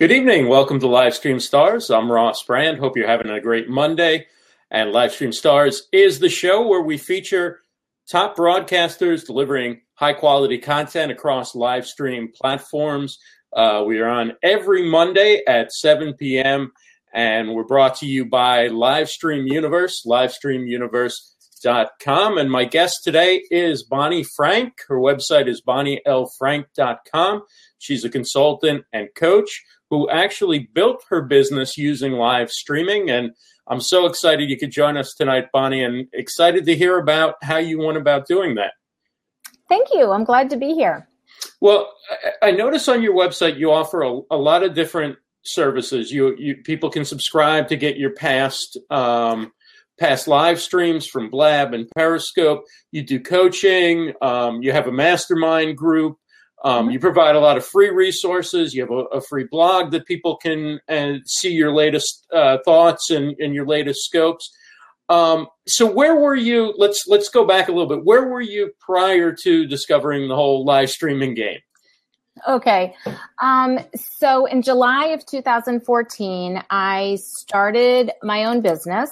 Good evening. Welcome to Livestream Stars. I'm Ross Brand. Hope you're having a great Monday. And Livestream Stars is the show where we feature top broadcasters delivering high-quality content across live stream platforms. We are on every Monday at 7 p.m., and we're brought to you by Livestream Universe, livestreamuniverse.com. And my guest today is Bonnie Frank. Her website is BonnieLFrank.com. She's a consultant and coach who actually built her business using live streaming. And I'm so excited you could join us tonight, Bonnie, and excited to hear about how you went about doing that. Thank you. I'm glad to be here. Well, I notice on your website you offer a lot of different services. You people can subscribe to get your past live streams from Blab and Periscope. You do coaching. You have a mastermind group. You provide a lot of free resources. You have a free blog that people can see your latest thoughts and your latest scopes. So where were you? Let's go back a little bit. Where were you prior to discovering the whole live streaming game? Okay. So in July of 2014, I started my own business.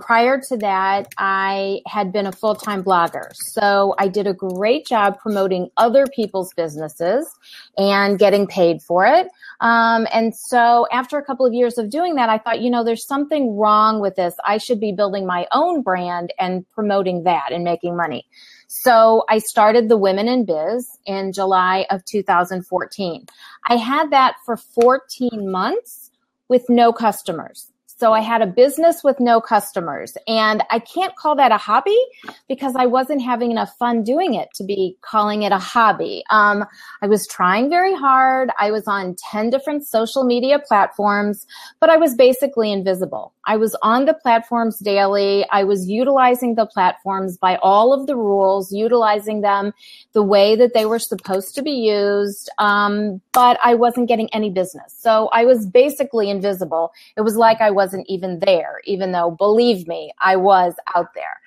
Prior to that, I had been a full-time blogger. So I did a great job promoting other people's businesses and getting paid for it. And so after a couple of years of doing that, I thought, there's something wrong with this. I should be building my own brand and promoting that and making money. So I started the Women in Biz in July of 2014. I had that for 14 months with no customers. So I had a business with no customers, and I can't call that a hobby because I wasn't having enough fun doing it to be calling it a hobby. I was trying very hard. I was on 10 different social media platforms, but I was basically invisible. I was on the platforms daily. I was utilizing the platforms by all of the rules, utilizing them the way that they were supposed to be used, but I wasn't getting any business. So I was basically invisible. It was like I wasn't even there, even though, believe me, I was out there.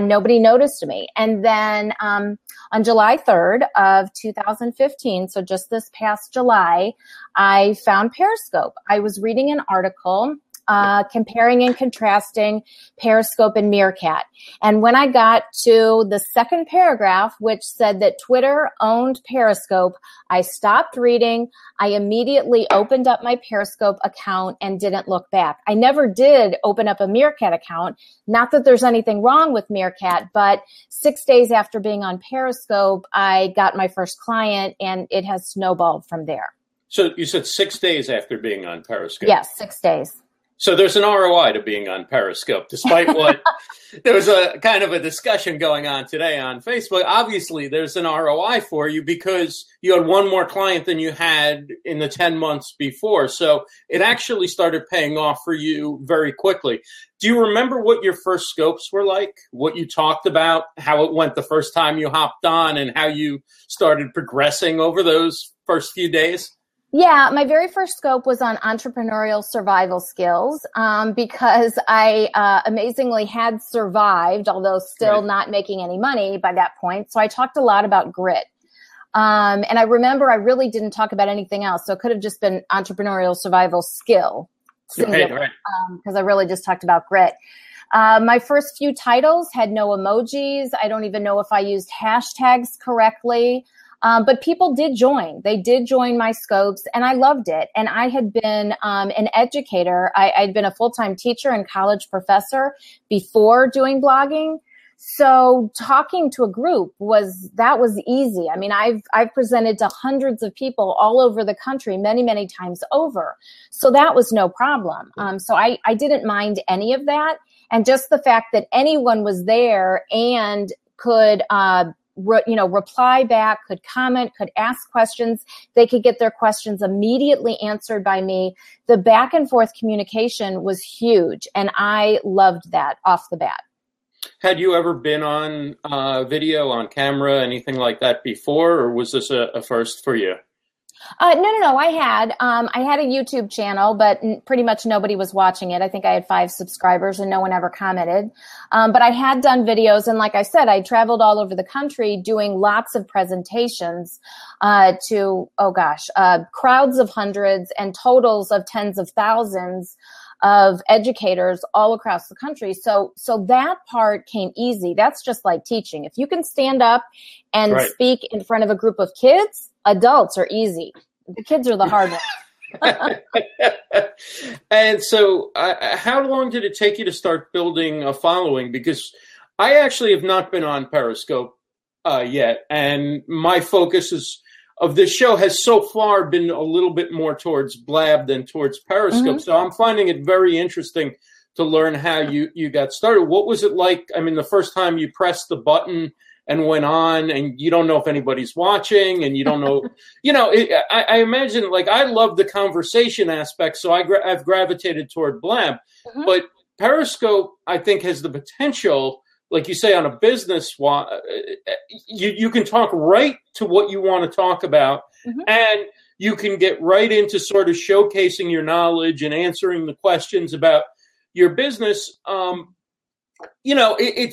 Nobody noticed me. And then on July 3rd of 2015, so just this past July, I found Periscope. I was reading an article comparing and contrasting Periscope and Meerkat. And when I got to the second paragraph, which said that Twitter owned Periscope, I stopped reading. I immediately opened up my Periscope account and didn't look back. I never did open up a Meerkat account. Not that there's anything wrong with Meerkat, but 6 days after being on Periscope, I got my first client, and it has snowballed from there. So you said 6 days after being on Periscope? Yes, 6 days. So there's an ROI to being on Periscope, despite what there was a kind of a discussion going on today on Facebook. Obviously, there's an ROI for you because you had one more client than you had in the 10 months before. So it actually started paying off for you very quickly. Do you remember what your first scopes were like, what you talked about, how it went the first time you hopped on, and how you started progressing over those first few days? Yeah, my very first scope was on entrepreneurial survival skills because I amazingly had survived, although still not making any money by that point. So I talked a lot about grit. And I remember I really didn't talk about anything else. So it could have just been entrepreneurial survival skill because I really just talked about grit. My first few titles had no emojis. I don't even know if I used hashtags correctly. But people did join. They did join my scopes, and I loved it. And I had been an educator. I'd been a full-time teacher and college professor before doing blogging. So talking to a group was easy. I mean, I've presented to hundreds of people all over the country many, many times over. So that was no problem. So I didn't mind any of that. And just the fact that anyone was there and could reply back, could comment, could ask questions. They could get their questions immediately answered by me. The back and forth communication was huge, and I loved that off the bat. Had you ever been on video, on camera, anything like that before, or was this a first for you? No. I had a YouTube channel, but pretty much nobody was watching it. I think I had 5 subscribers and no one ever commented. But I had done videos. And like I said, I traveled all over the country doing lots of presentations to crowds of hundreds and totals of tens of thousands of educators all across the country. So that part came easy. That's just like teaching. If you can stand up and right. speak in front of a group of kids, adults are easy. The kids are the hard ones. And so how long did it take you to start building a following? Because I actually have not been on Periscope yet. And my focus of this show has so far been a little bit more towards Blab than towards Periscope. Mm-hmm. So I'm finding it very interesting to learn how you got started. What was it like? I mean, the first time you pressed the button and went on and you don't know if anybody's watching and you don't know, I imagine, like, I love the conversation aspect. So I've gravitated toward Blab, mm-hmm. but Periscope, I think, has the potential, like you say, on a business, you can talk right to what you want to talk about, mm-hmm. and you can get right into sort of showcasing your knowledge and answering the questions about your business. It's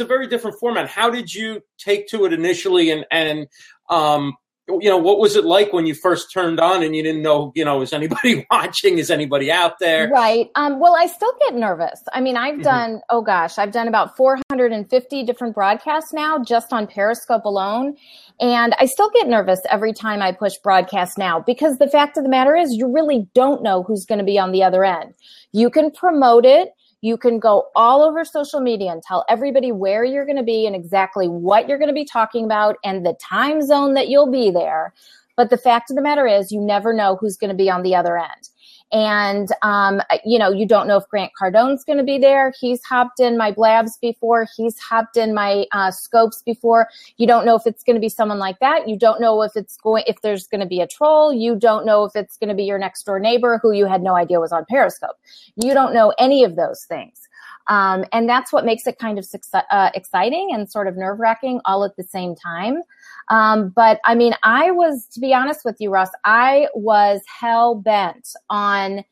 a very different format. How did you take to it initially, and what was it like when you first turned on and you didn't know, is anybody watching? Is anybody out there? Right. Well, I still get nervous. I mean, I've mm-hmm. done about 450 different broadcasts now just on Periscope alone. And I still get nervous every time I push broadcast now, because the fact of the matter is you really don't know who's going to be on the other end. You can promote it. You can go all over social media and tell everybody where you're going to be and exactly what you're going to be talking about and the time zone that you'll be there. But the fact of the matter is you never know who's going to be on the other end. And, you don't know if Grant Cardone's going to be there. He's hopped in my Blabs before. He's hopped in my Scopes before. You don't know if it's going to be someone like that. You don't know if there's going to be a troll. You don't know if it's going to be your next door neighbor who you had no idea was on Periscope. You don't know any of those things. And that's what makes it kind of exciting and sort of nerve-wracking all at the same time. But I mean, to be honest with you, Ross, I was hell-bent on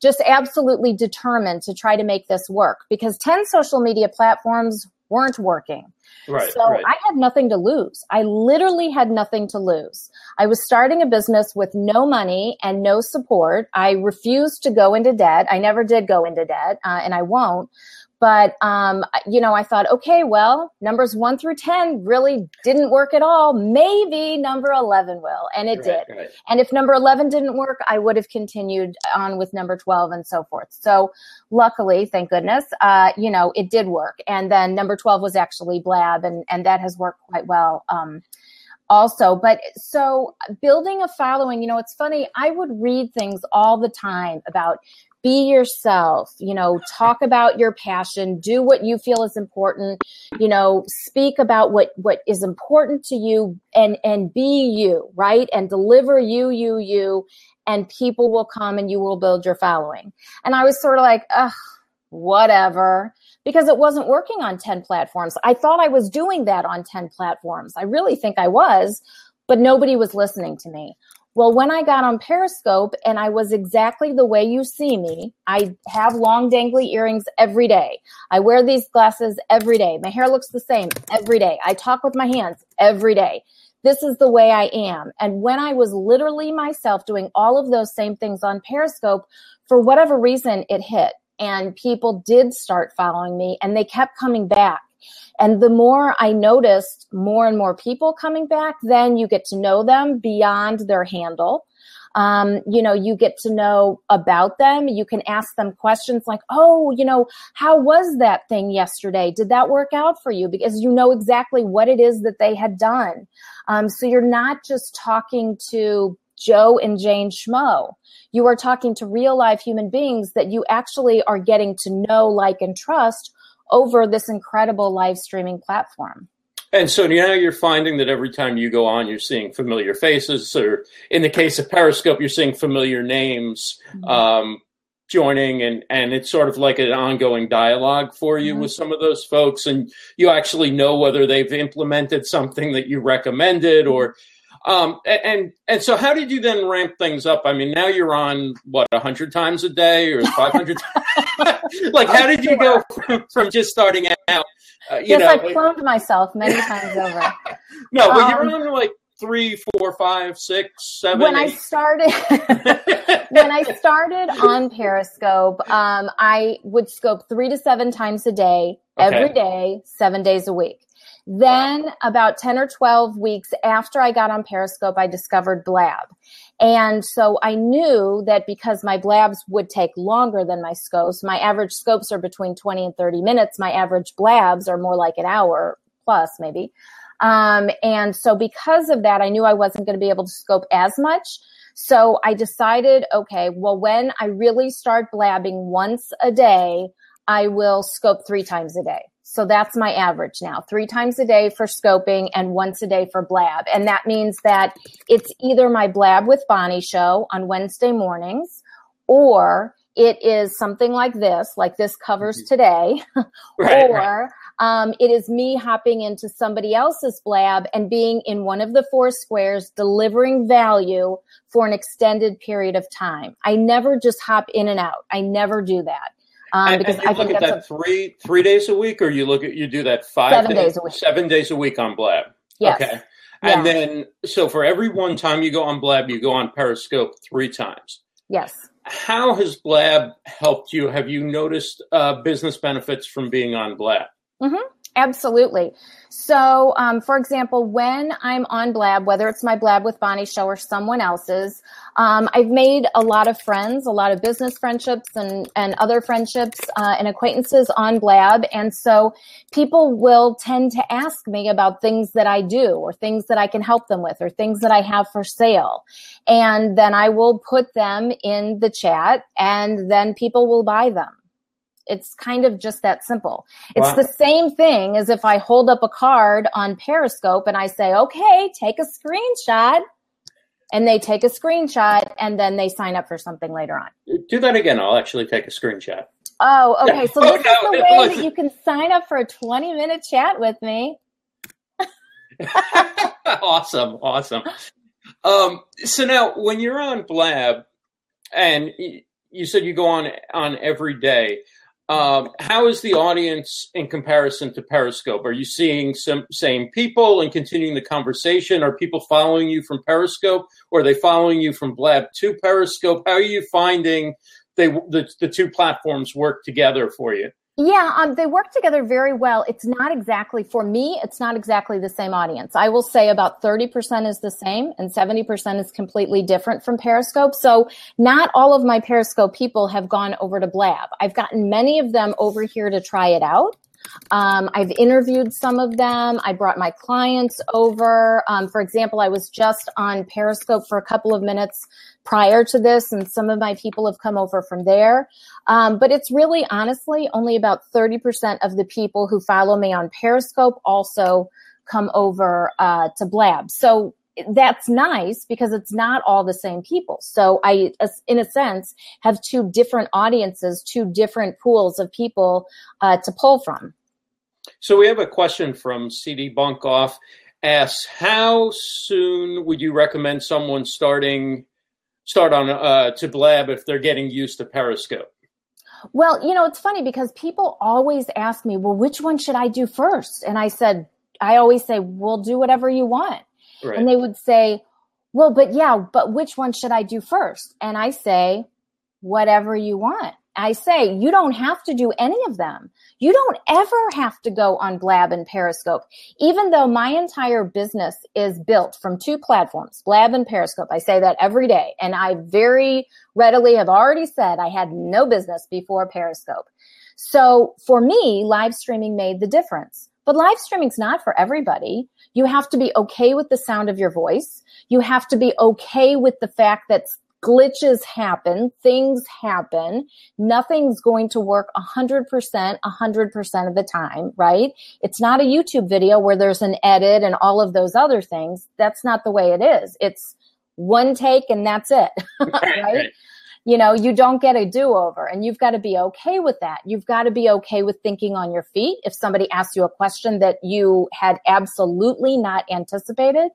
just absolutely determined to try to make this work, because 10 social media platforms weren't working. Right, so right. I had nothing to lose. I literally had nothing to lose. I was starting a business with no money and no support. I refused to go into debt. I never did go into debt, and I won't. But, I thought, okay, well, numbers 1 through 10 really didn't work at all. Maybe number 11 will. And it did. Right. And if number 11 didn't work, I would have continued on with number 12 and so forth. So luckily, thank goodness, it did work. And then number 12 was actually Blab, and that has worked quite well. Also, but so building a following, it's funny, I would read things all the time about be yourself, talk about your passion, do what you feel is important, speak about what is important to you and be you, right? And deliver you, and people will come and you will build your following. And I was sort of like, ugh, whatever, because it wasn't working on 10 platforms. I thought I was doing that on 10 platforms. I really think I was, but nobody was listening to me. Well, when I got on Periscope and I was exactly the way you see me, I have long dangly earrings every day. I wear these glasses every day. My hair looks the same every day. I talk with my hands every day. This is the way I am. And when I was literally myself doing all of those same things on Periscope, for whatever reason, it hit. And people did start following me and they kept coming back. And the more I noticed more and more people coming back, then you get to know them beyond their handle. You get to know about them. You can ask them questions like, oh, how was that thing yesterday? Did that work out for you? Because you know exactly what it is that they had done. So you're not just talking to Joe and Jane Schmo. You are talking to real life human beings that you actually are getting to know, like, and trust over this incredible live streaming platform. And so now you're finding that every time you go on, you're seeing familiar faces, or in the case of Periscope, you're seeing familiar names joining, and it's sort of like an ongoing dialogue for you mm-hmm. with some of those folks, and you actually know whether they've implemented something that you recommended, or And so how did you then ramp things up? I mean, now you're on, what, 100 times a day or 500 times? Like, how did you go from just starting out? I cloned myself many times over. No, but you were on like 3, 4, 5, 6, 7. When I started on Periscope, I would scope 3 to 7 times a day, every day, 7 days a week. Then about 10 or 12 weeks after I got on Periscope, I discovered Blab. And so I knew that because my Blabs would take longer than my scopes, my average scopes are between 20 and 30 minutes. My average Blabs are more like an hour plus maybe. And so because of that, I knew I wasn't going to be able to scope as much. So I decided, okay, well, when I really start blabbing once a day, I will scope 3 times a day. So that's my average now, 3 times a day for scoping and once a day for Blab. And that means that it's either my Blab with Bonnie show on Wednesday mornings, or it is something like this covers today, or it is me hopping into somebody else's Blab and being in one of the 4 squares, delivering value for an extended period of time. I never just hop in and out. I never do that. Because I think that's that 3 days a week, or you do that 7 days a week on Blab. Yes. Okay. Yeah. And then, so for every one time you go on Blab, you go on Periscope 3 times. Yes. How has Blab helped you? Have you noticed business benefits from being on Blab? Mm-hmm. Absolutely. So, for example, when I'm on Blab, whether it's my Blab with Bonnie show or someone else's, I've made a lot of friends, a lot of business friendships and other friendships and acquaintances on Blab. And so people will tend to ask me about things that I do or things that I can help them with or things that I have for sale. And then I will put them in the chat and then people will buy them. It's kind of just that simple. It's the same thing as if I hold up a card on Periscope and I say, okay, take a screenshot. And they take a screenshot and then they sign up for something later on. Do that again. I'll actually take a screenshot. Oh, okay. So this is the way that you can sign up for a 20-minute chat with me. Awesome. Awesome. So now when you're on Blab and you said you go on every day, how is the audience in comparison to Periscope? Are you seeing some same people and continuing the conversation? Are people following you from Periscope, or are they following you from Blab to Periscope? How are you finding the 2 platforms work together for you? Yeah, they work together very well. It's not exactly the same audience. I will say about 30% is the same and 70% is completely different from Periscope. So not all of my Periscope people have gone over to Blab. I've gotten many of them over here to try it out. I've interviewed some of them. I brought my clients over. For example, I was just on Periscope for a couple of minutes prior to this, and some of my people have come over from there. But it's really, honestly, only about 30% of the people who follow me on Periscope also come over to Blab. So that's nice because it's not all the same people. So I, in a sense, have 2 different audiences, 2 different pools of people to pull from. So we have a question from CD Bunkoff. Asks, how soon would you recommend someone start on to Blab if they're getting used to Periscope? Well, it's funny because people always ask me, well, which one should I do first? And I always say, well, do whatever you want. Right. And they would say, well, but which one should I do first? And I say, whatever you want. I say, you don't have to do any of them. You don't ever have to go on Blab and Periscope, even though my entire business is built from 2 platforms, Blab and Periscope. I say that every day. And I very readily have already said I had no business before Periscope. So for me, live streaming made the difference. But live streaming's not for everybody. You have to be okay with the sound of your voice. You have to be okay with the fact that glitches happen, things happen. Nothing's going to work 100%, 100% of the time, right? It's not a YouTube video where there's an edit and all of those other things. That's not the way it is. It's one take and that's it, right? You know, you don't get a do-over, and you've got to be okay with that. You've got to be okay with thinking on your feet if somebody asks you a question that you had absolutely not anticipated.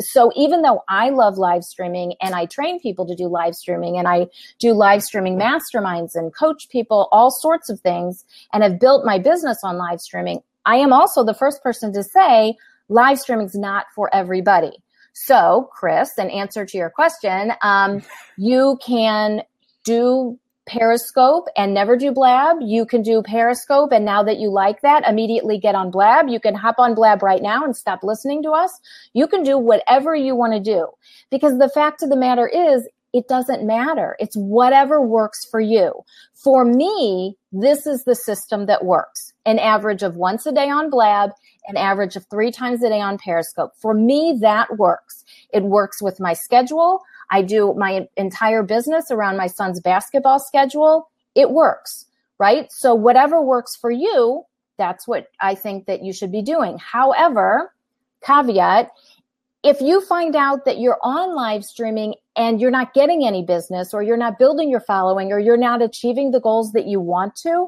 So even though I love live streaming and I train people to do live streaming and I do live streaming masterminds and coach people, all sorts of things, and have built my business on live streaming, I am also the first person to say live streaming is not for everybody. So, Chris, in answer to your question, you can do Periscope and never do Blab. You can do Periscope, and now that you like that, immediately get on Blab. You can hop on Blab right now and stop listening to us. You can do whatever you want to do, because the fact of the matter is, it doesn't matter. It's whatever works for you. For me, this is the system that works. An average of once a day on Blab, an average of 3 times a day on Periscope. For me, that works. It works with my schedule. I do my entire business around my son's basketball schedule. It works, right? So whatever works for you, that's what I think that you should be doing. However, caveat, if you find out that you're on live streaming and you're not getting any business, or you're not building your following, or you're not achieving the goals that you want to,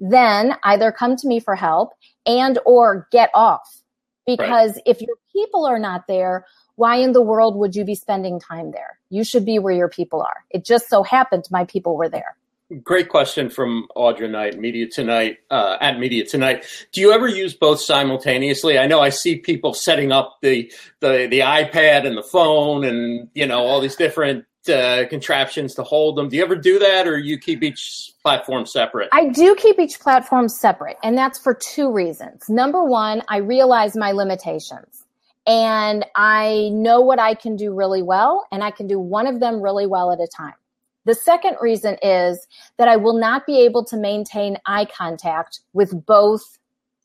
then either come to me for help and or get off. Because if your people are not there, why in the world would you be spending time there? You should be where your people are. It just so happened my people were there. Great question from Audra Knight, Media Tonight, at Media Tonight. Do you ever use both simultaneously? I know I see people setting up the iPad and the phone and, you know, all these different contraptions to hold them. Do you ever do that, or you keep each platform separate? I do keep each platform separate, and that's for 2 reasons. Number one, I realize my limitations, and I know what I can do really well, and I can do one of them really well at a time. The second reason is that I will not be able to maintain eye contact with both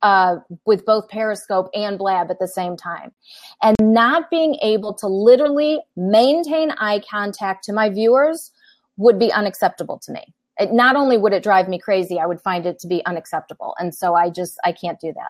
Periscope and Blab at the same time. And not being able to literally maintain eye contact to my viewers would be unacceptable to me. It not only would it drive me crazy, I would find it to be unacceptable. And so I can't do that.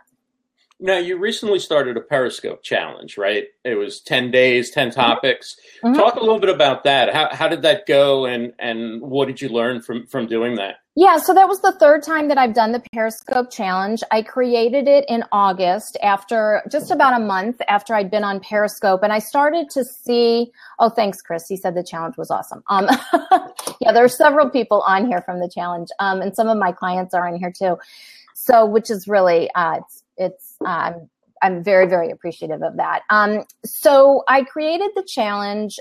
Now, you recently started a Periscope challenge, right? It was 10 days, 10 topics. Mm-hmm. Talk a little bit about that. How did that go, and what did you learn from doing that? Yeah, so that was the 3rd time that I've done the Periscope challenge. I created it in August, after just about a month after I'd been on Periscope, and I started to see, oh, thanks, Chris. He said the challenge was awesome. Yeah, there are several people on here from the challenge, and some of my clients are in here too. So, which is really, I'm very, very appreciative of that. So I created the challenge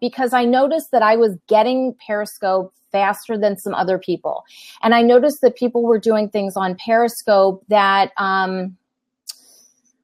because I noticed that I was getting Periscope faster than some other people. And I noticed that people were doing things on Periscope that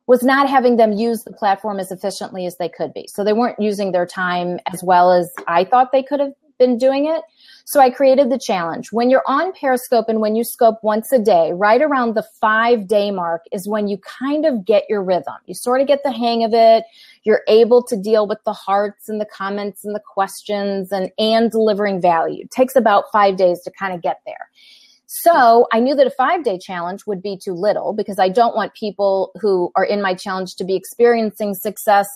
was not having them use the platform as efficiently as they could be. So they weren't using their time as well as I thought they could have been doing it. So I created the challenge. When you're on Periscope and when you scope once a day, right around the 5-day mark is when you kind of get your rhythm. You sort of get the hang of it. You're able to deal with the hearts and the comments and the questions and delivering value. It takes about 5 days to kind of get there. So I knew that a 5-day challenge would be too little, because I don't want people who are in my challenge to be experiencing success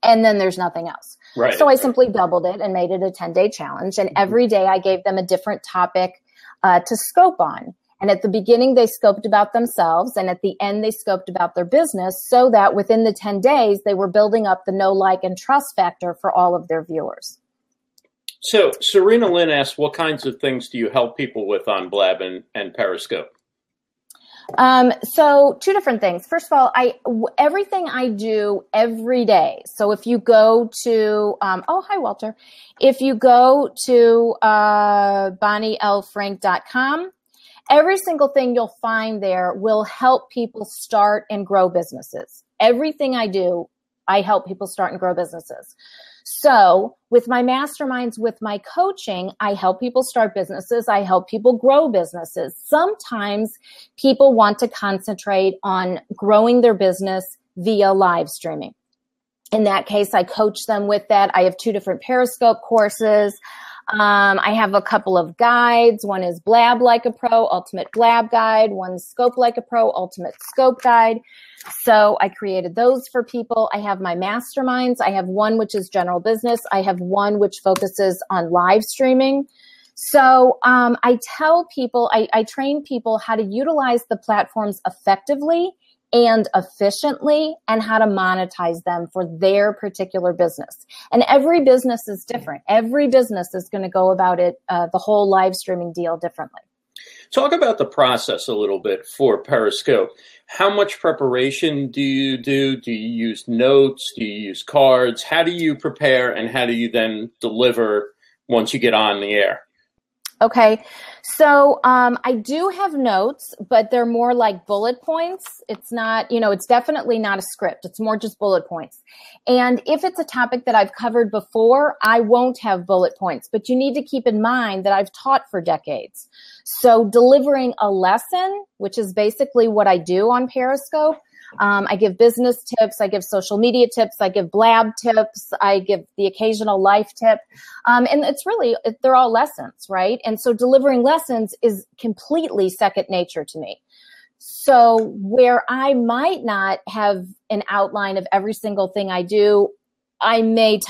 and then there's nothing else. Right. So I simply doubled it and made it a 10-day challenge. And every day I gave them a different topic to scope on. And at the beginning, they scoped about themselves. And at the end, they scoped about their business, so that within the 10 days, they were building up the know, like, and trust factor for all of their viewers. So Serena Lynn asks, what kinds of things do you help people with on Blab and Periscope? So 2 different things. First of all, everything I do every day. So if you go to, oh, hi, Walter. If you go to, BonnieLFrank.com, every single thing you'll find there will help people start and grow businesses. Everything I do, I help people start and grow businesses. So with my masterminds, with my coaching, I help people start businesses. I help people grow businesses. Sometimes people want to concentrate on growing their business via live streaming. In that case, I coach them with that. I have 2 different Periscope courses. I have a couple of guides. One is Blab Like a Pro, Ultimate Blab Guide. One's Scope Like a Pro, Ultimate Scope Guide. So I created those for people. I have my masterminds. I have one which is general business. I have one which focuses on live streaming. So I tell people, I train people how to utilize the platforms effectively and efficiently, and how to monetize them for their particular business. And every business is different. Every business is going to go about it, the whole live streaming deal differently. Talk about the process a little bit for Periscope. How much preparation do you do? Do you use notes? Do you use cards? How do you prepare, and how do you then deliver once you get on the air? Okay, so I do have notes, but they're more like bullet points. It's not, you know, it's definitely not a script. It's more just bullet points. And if it's a topic that I've covered before, I won't have bullet points. But you need to keep in mind that I've taught for decades. So delivering a lesson, which is basically what I do on Periscope, I give business tips, I give social media tips, I give Blab tips, I give the occasional life tip. And it's really, they're all lessons, right? And so delivering lessons is completely second nature to me. So where I might not have an outline of every single thing I do, I may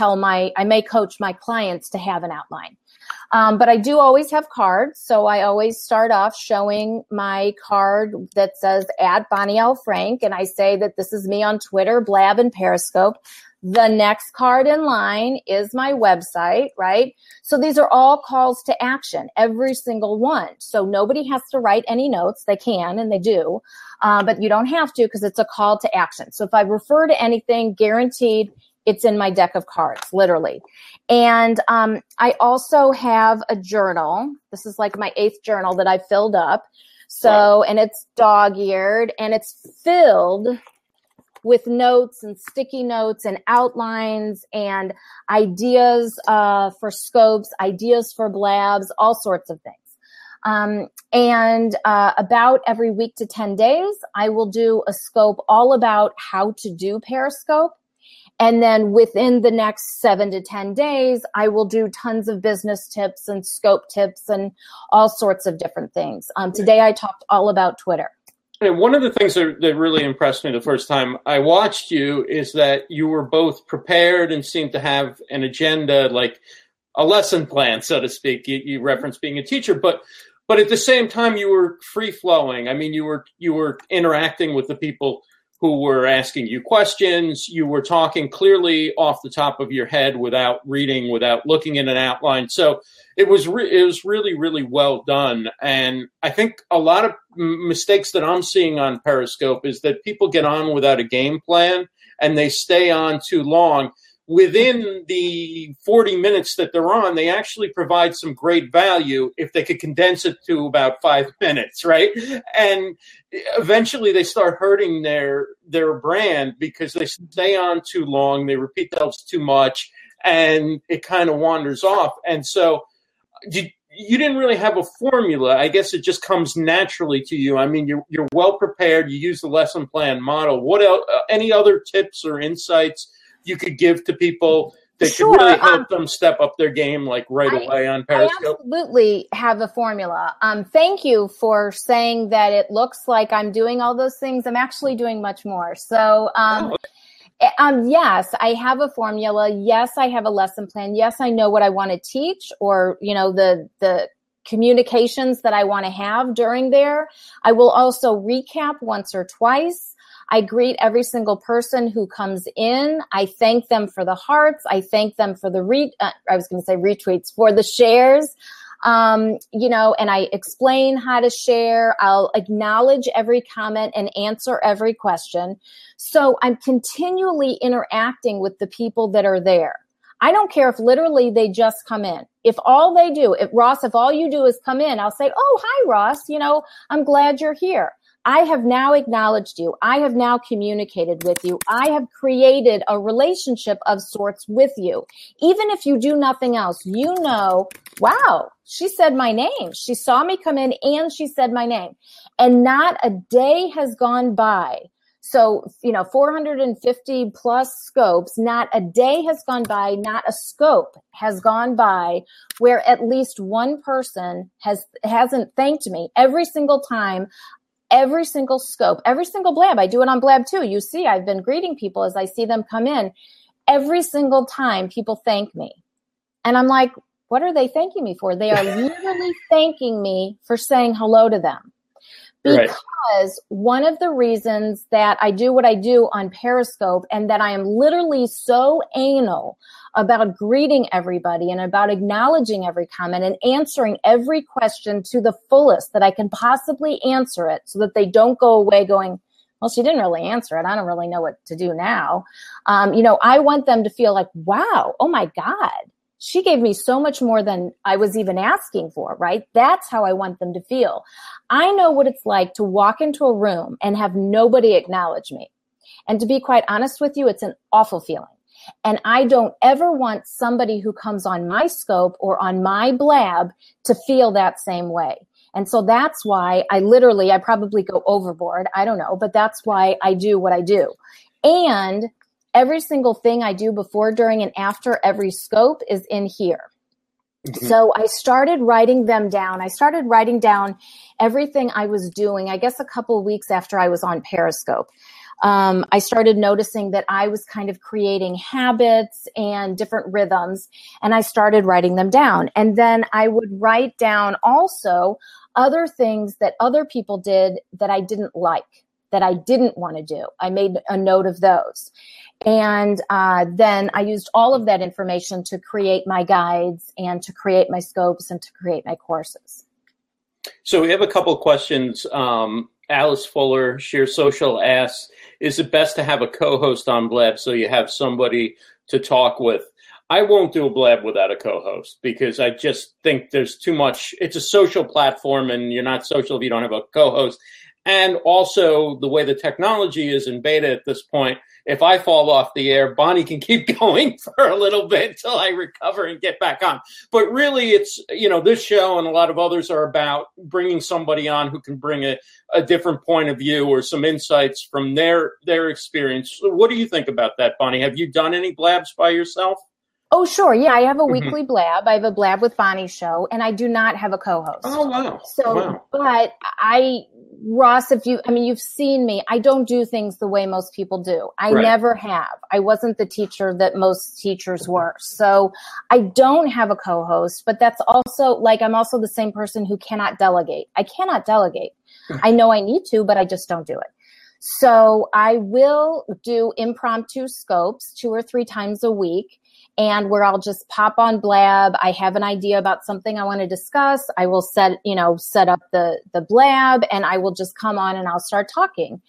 coach my clients to have an outline. But I do always have cards, so I always start off showing my card that says @BonnieLFrank, and I say that this is me on Twitter, Blab, and Periscope. The next card in line is my website, right? So these are all calls to action, every single one. So nobody has to write any notes. They can, and they do, but you don't have to, because it's a call to action. So if I refer to anything, guaranteed, it's in my deck of cards, literally. And I also have a journal. This is like my 8th journal that I filled up. So, and it's dog-eared, and it's filled with notes and sticky notes and outlines and ideas for scopes, ideas for blabs, all sorts of things. And about every week to 10 days, I will do a scope all about how to do Periscope. And then within the next 7 to 10 days, I will do tons of business tips and scope tips and all sorts of different things. Today, I talked all about Twitter. And one of the things that really impressed me the first time I watched you is that you were both prepared and seemed to have an agenda, like a lesson plan, so to speak. You referenced being a teacher, but at the same time, you were free-flowing. I mean, you were interacting with the people who were asking you questions. You were talking clearly off the top of your head without reading, without looking at an outline. So it was really, really well done. And I think a lot of mistakes that I'm seeing on Periscope is that people get on without a game plan and they stay on too long. Within the 40 minutes that they're on, they actually provide some great value if they could condense it to about 5 minutes, right? And eventually they start hurting their brand because they stay on too long, they repeat themselves too much, and it kind of wanders off. And so you didn't really have a formula. I guess it just comes naturally to you. I mean, you're well prepared. You use the lesson plan model. What else, any other tips or insights you could give to people that could really help them step up their game, like right away on Periscope? I absolutely have a formula. Thank you for saying that it looks like I'm doing all those things. I'm actually doing much more. So, yes, I have a formula. Yes, I have a lesson plan. Yes, I know what I want to teach, or, you know, the communications that I want to have during there. I will also recap once or twice. I greet every single person who comes in. I thank them for the hearts. I thank them for the retweets, for the shares, you know, and I explain how to share. I'll acknowledge every comment and answer every question. So I'm continually interacting with the people that are there. I don't care if literally they just come in. If all you do is come in, I'll say, oh, hi, Ross, you know, I'm glad you're here. I have now acknowledged you. I have now communicated with you. I have created a relationship of sorts with you. Even if you do nothing else, you know, wow, she said my name. She saw me come in and she said my name. And not a day has gone by So, 450 plus scopes, not a day has gone by, not a scope has gone by where at least one person hasn't thanked me every single time. Every single scope, every single Blab, I do it on Blab too. You see, I've been greeting people as I see them come in. Every single time people thank me. And I'm like, what are they thanking me for? They are literally thanking me for saying hello to them. Because one of the reasons that I do what I do on Periscope and that I am literally so anal about greeting everybody and about acknowledging every comment and answering every question to the fullest that I can possibly answer it so that they don't go away going, well, she didn't really answer it. I don't really know what to do now. I want them to feel like, wow, oh my God, she gave me so much more than I was even asking for, right? That's how I want them to feel. I know what it's like to walk into a room and have nobody acknowledge me. And to be quite honest with you, it's an awful feeling. And I don't ever want somebody who comes on my scope or on my Blab to feel that same way. And so that's why I probably go overboard. I don't know, but that's why I do what I do. And every single thing I do before, during, and after every scope is in here. Mm-hmm. So I started writing them down. I started writing down everything I was doing, I guess a couple of weeks after I was on Periscope. I started noticing that I was kind of creating habits and different rhythms, and I started writing them down. And then I would write down also other things that other people did that I didn't like, that I didn't want to do. I made a note of those. And then I used all of that information to create my guides and to create my scopes and to create my courses. So we have a couple of questions. Alice Fuller, Sheer Social, asks, is it best to have a co-host on Blab so you have somebody to talk with? I won't do a Blab without a co-host because I just think there's too much. It's a social platform and you're not social if you don't have a co-host. And also the way the technology is in beta at this point, if I fall off the air, Bonnie can keep going for a little bit until I recover and get back on. But really it's, this show and a lot of others are about bringing somebody on who can bring a different point of view or some insights from their experience. So what do you think about that, Bonnie? Have you done any Blabs by yourself? Oh, sure. Yeah, I have a weekly Blab. I have a Blab with Bonnie show, and I do not have a co-host. Oh, wow. So, wow. But Ross, you've seen me. I don't do things the way most people do. I never have. I wasn't the teacher that most teachers were. So I don't have a co-host, but that's also I'm also the same person who cannot delegate. I cannot delegate. I know I need to, but I just don't do it. So I will do impromptu scopes 2 or 3 times a week. And where I'll just pop on Blab, I have an idea about something I want to discuss. I will set up the Blab, and I will just come on and I'll start talking.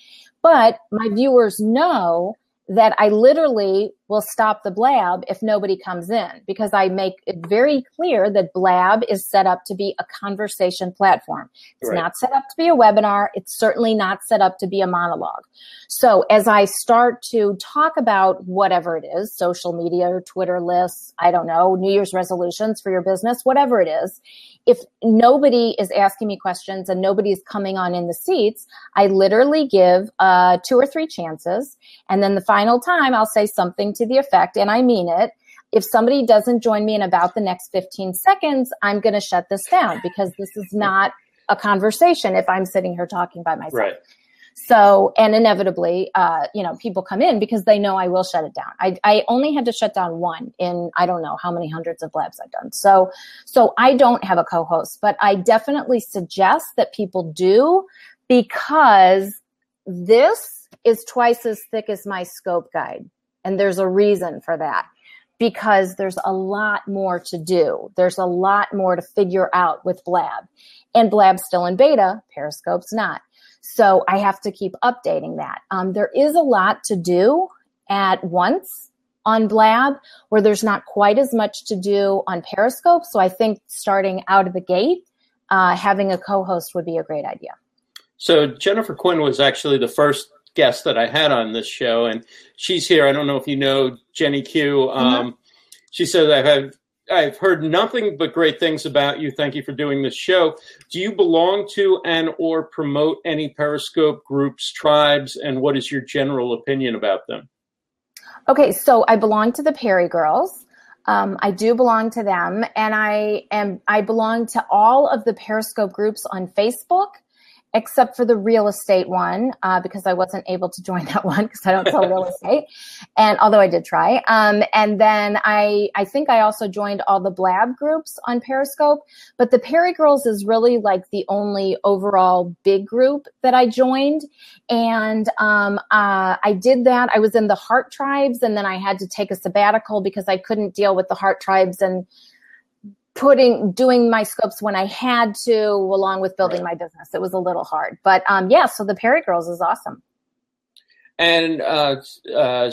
But my viewers know that I literally will stop the Blab if nobody comes in, because I make it very clear that Blab is set up to be a conversation platform. It's not set up to be a webinar. It's certainly not set up to be a monologue. So as I start to talk about whatever it is, social media or Twitter lists, I don't know, New Year's resolutions for your business, whatever it is, if nobody is asking me questions and nobody's coming on in the seats, I literally give 2 or 3 chances. And then the final time I'll say something to the effect, and I mean it, if somebody doesn't join me in about the next 15 seconds, I'm going to shut this down, because this is not a conversation if I'm sitting here talking by myself. Right. So, and inevitably, people come in because they know I will shut it down. I only had to shut down one in, I don't know how many hundreds of Blabs I've done. So I don't have a co-host, but I definitely suggest that people do, because this is twice as thick as my scope guide. And there's a reason for that, because there's a lot more to do. There's a lot more to figure out with Blab. And Blab's still in beta, Periscope's not. So I have to keep updating that. There is a lot to do at once on Blab, where there's not quite as much to do on Periscope. So I think starting out of the gate, having a co-host would be a great idea. So Jennifer Quinn was actually the first guest that I had on this show, and she's here. I don't know if you know Jenny Q. She says, I have I've heard nothing but great things about you. Thank you for doing this show. Do you belong to and or promote any Periscope groups, tribes, and what is your general opinion about them? Okay, so I belong to the Perry Girls. I do belong to them, and I belong to all of the Periscope groups on Facebook, except for the real estate one, because I wasn't able to join that one because I don't sell real estate. And although I did try. And then I think I also joined all the Blab groups on Periscope. But the Perry Girls is really like the only overall big group that I joined. And I did that. I was in the Heart Tribes, and then I had to take a sabbatical because I couldn't deal with the Heart Tribes and doing my scopes when I had to, along with building my business. It was a little hard, but yeah. So the Perry Girls is awesome. And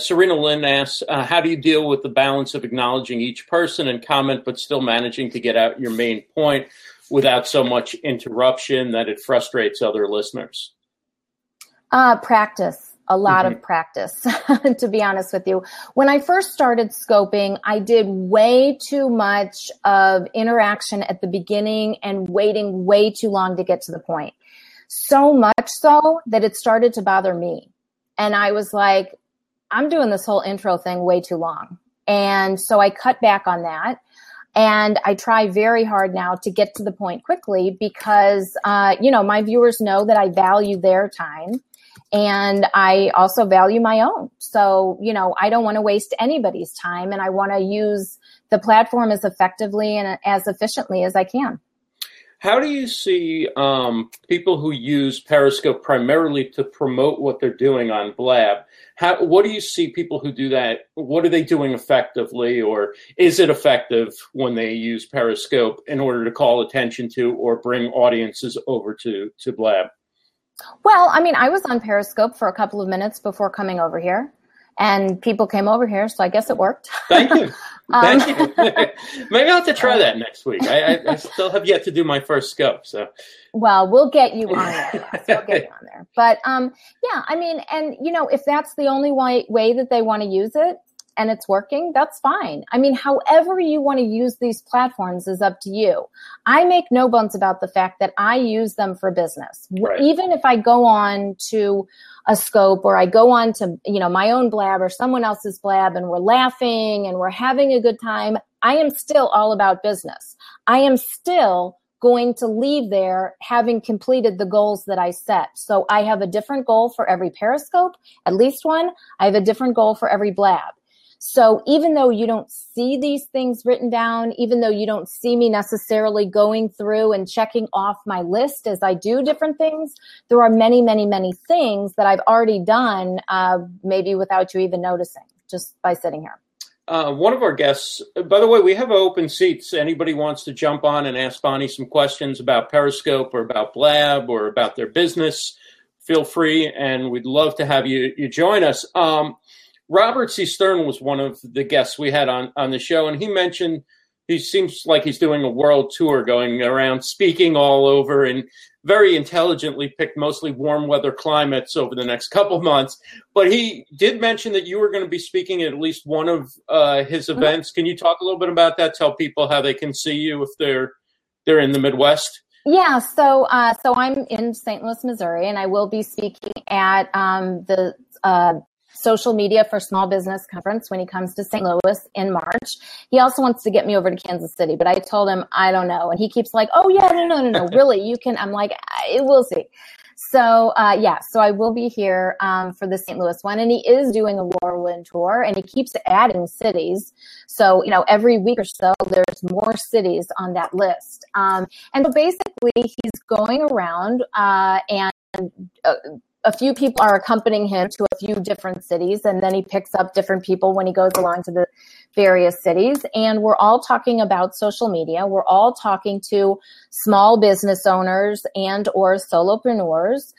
Serena Lynn asks, how do you deal with the balance of acknowledging each person and comment, but still managing to get out your main point without so much interruption that it frustrates other listeners? Practice. A lot of practice, to be honest with you. When I first started scoping, I did way too much of interaction at the beginning and waiting way too long to get to the point. So much so that it started to bother me. And I was like, I'm doing this whole intro thing way too long. And so I cut back on that. And I try very hard now to get to the point quickly because, you know, my viewers know that I value their time. And I also value my own. So, you know, I don't want to waste anybody's time, and I want to use the platform as effectively and as efficiently as I can. How do you see people who use Periscope primarily to promote what they're doing on Blab? What do you see people who do that? What are they doing effectively, or is it effective when they use Periscope in order to call attention to or bring audiences over to Blab? Well, I mean, I was on Periscope for a couple of minutes before coming over here, and people came over here, so I guess it worked. Thank you. Thank you. Maybe I'll have to try that next week. I still have yet to do my first scope, so. Well, we'll get you on there. Yes, we'll get you on there. But, yeah, I mean, and, you know, if that's the only way that they want to use it and it's working, that's fine. I mean, however you want to use these platforms is up to you. I make no bones about the fact that I use them for business. Right. Even if I go on to a scope, or I go on to, you know, my own Blab or someone else's Blab, and we're laughing and we're having a good time, I am still all about business. I am still going to leave there having completed the goals that I set. So I have a different goal for every Periscope, at least one. I have a different goal for every Blab. So even though you don't see these things written down, even though you don't see me necessarily going through and checking off my list as I do different things, there are many, many, many things that I've already done, maybe without you even noticing, just by sitting here. One of our guests, by the way, we have open seats. Anybody wants to jump on and ask Bonnie some questions about Periscope or about Blab or about their business, feel free, and we'd love to have you join us. Robert C. Stern was one of the guests we had on the show, and he mentioned he seems like he's doing a world tour, going around speaking all over, and very intelligently picked mostly warm weather climates over the next couple months. But he did mention that you were going to be speaking at least one of his events. Can you talk a little bit about that? Tell people how they can see you if they're in the Midwest. Yeah, so I'm in St. Louis, Missouri, and I will be speaking at the Social Media for Small Business Conference when he comes to St. Louis in March. He also wants to get me over to Kansas City, but I told him, I don't know. And he keeps like, oh, yeah, no, really, you can. I'm like, we'll see. So, yeah, so I will be here for the St. Louis one. And he is doing a whirlwind tour, and he keeps adding cities. So, you know, every week or so, there's more cities on that list. And so basically, he's going around a few people are accompanying him to a few different cities, and then he picks up different people when he goes along to the various cities. And we're all talking about social media. We're all talking to small business owners and or solopreneurs,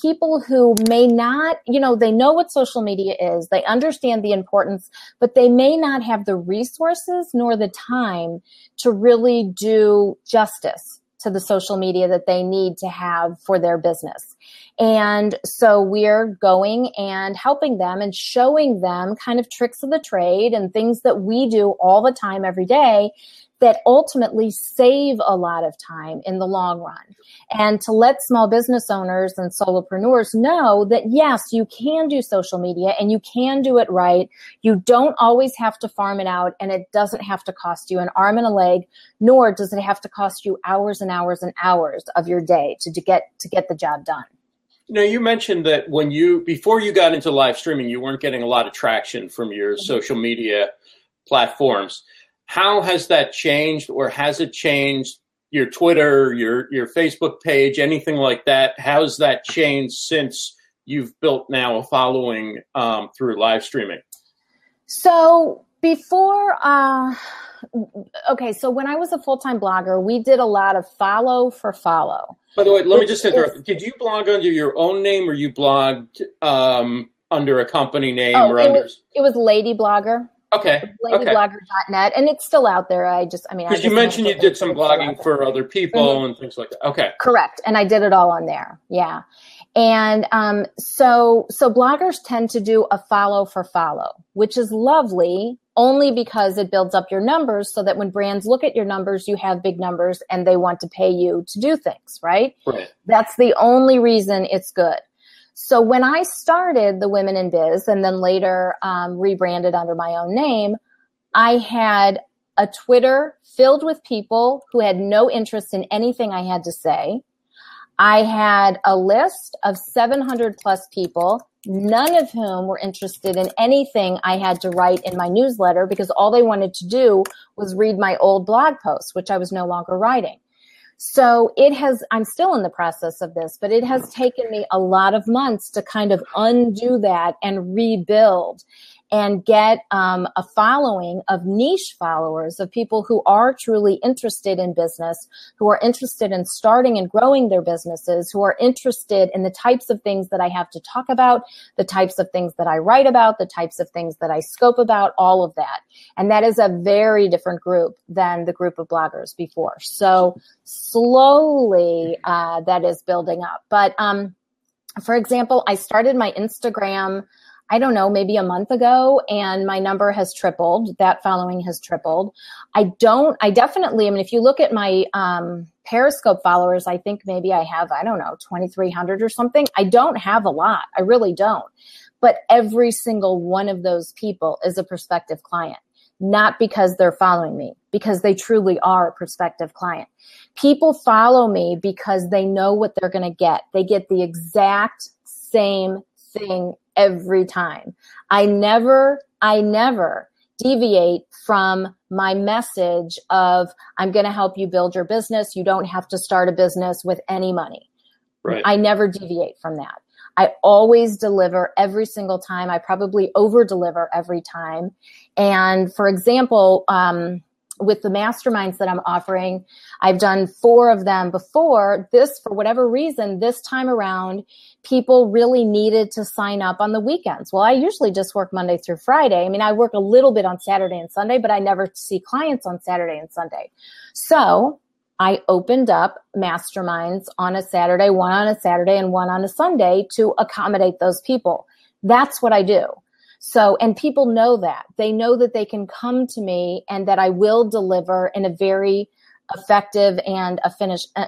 people who may not, you know, they know what social media is. They understand the importance, but they may not have the resources nor the time to really do justice to the social media that they need to have for their business. And so we're going and helping them and showing them kind of tricks of the trade and things that we do all the time every day that ultimately save a lot of time in the long run. And to let small business owners and solopreneurs know that, yes, you can do social media and you can do it right. You don't always have to farm it out, and it doesn't have to cost you an arm and a leg, nor does it have to cost you hours and hours and hours of your day to get the job done. Now, you mentioned that before you got into live streaming, you weren't getting a lot of traction from your social media platforms. How has that changed, or has it changed your Twitter, your Facebook page, anything like that? How's that changed since you've built now a following through live streaming? So so when I was a full-time blogger, we did a lot of follow for follow. By the way, let me just interrupt. Did you blog under your own name, or you blogged under a company name? It was Lady Blogger. Okay. LadyBlogger.net, and it's still out there. Because you mentioned you did some blogging for other people and things like that. Okay. Correct. And I did it all on there. Yeah. And so bloggers tend to do a follow for follow, which is lovely only because it builds up your numbers so that when brands look at your numbers, you have big numbers and they want to pay you to do things, right? Right. That's the only reason it's good. So when I started the Women in Biz and then later rebranded under my own name, I had a Twitter filled with people who had no interest in anything I had to say. I had a list of 700 plus people, none of whom were interested in anything I had to write in my newsletter because all they wanted to do was read my old blog posts, which I was no longer writing. So I'm still in the process of this, but it has taken me a lot of months to kind of undo that and rebuild and get a following of niche followers, of people who are truly interested in business, who are interested in starting and growing their businesses, who are interested in the types of things that I have to talk about, the types of things that I write about, the types of things that I scope about, all of that. And that is a very different group than the group of bloggers before. So slowly, that is building up. But for example, I started my Instagram, I don't know, maybe a month ago, and my number has tripled. That following has tripled. If you look at my Periscope followers, I think maybe I have, 2,300 or something. I don't have a lot. I really don't. But every single one of those people is a prospective client. Not because they're following me, because they truly are a prospective client. People follow me because they know what they're going to get. They get the exact same thing every time. I never deviate from my message of, I'm going to help you build your business. You don't have to start a business with any money. Right. I never deviate from that. I always deliver every single time. I probably over-deliver every time. And for example, with the masterminds that I'm offering, I've done 4 of them before. For whatever reason, this time around, people really needed to sign up on the weekends. Well, I usually just work Monday through Friday. I work a little bit on Saturday and Sunday, but I never see clients on Saturday and Sunday. So I opened up masterminds on a Saturday, one on a Saturday, and one on a Sunday to accommodate those people. That's what I do. So, and people know that. They know that they can come to me and that I will deliver in a very effective and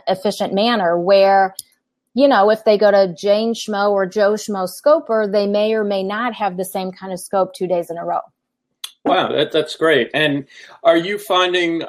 efficient manner where, if they go to Jane Schmo or Joe Schmo Scoper, they may or may not have the same kind of scope 2 days in a row. Wow, that's great. And are you finding...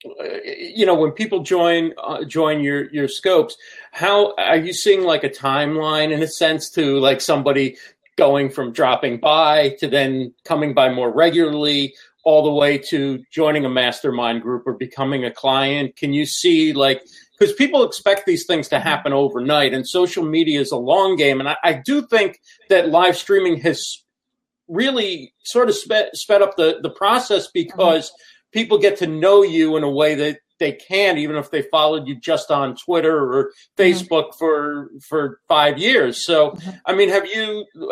when people join your scopes, how are you seeing like a timeline in a sense to like somebody going from dropping by to then coming by more regularly all the way to joining a mastermind group or becoming a client? Can you see because people expect these things to happen overnight, and social media is a long game. And I do think that live streaming has really sort of sped up the process because people get to know you in a way that they can't, even if they followed you just on Twitter or Facebook for 5 years. So,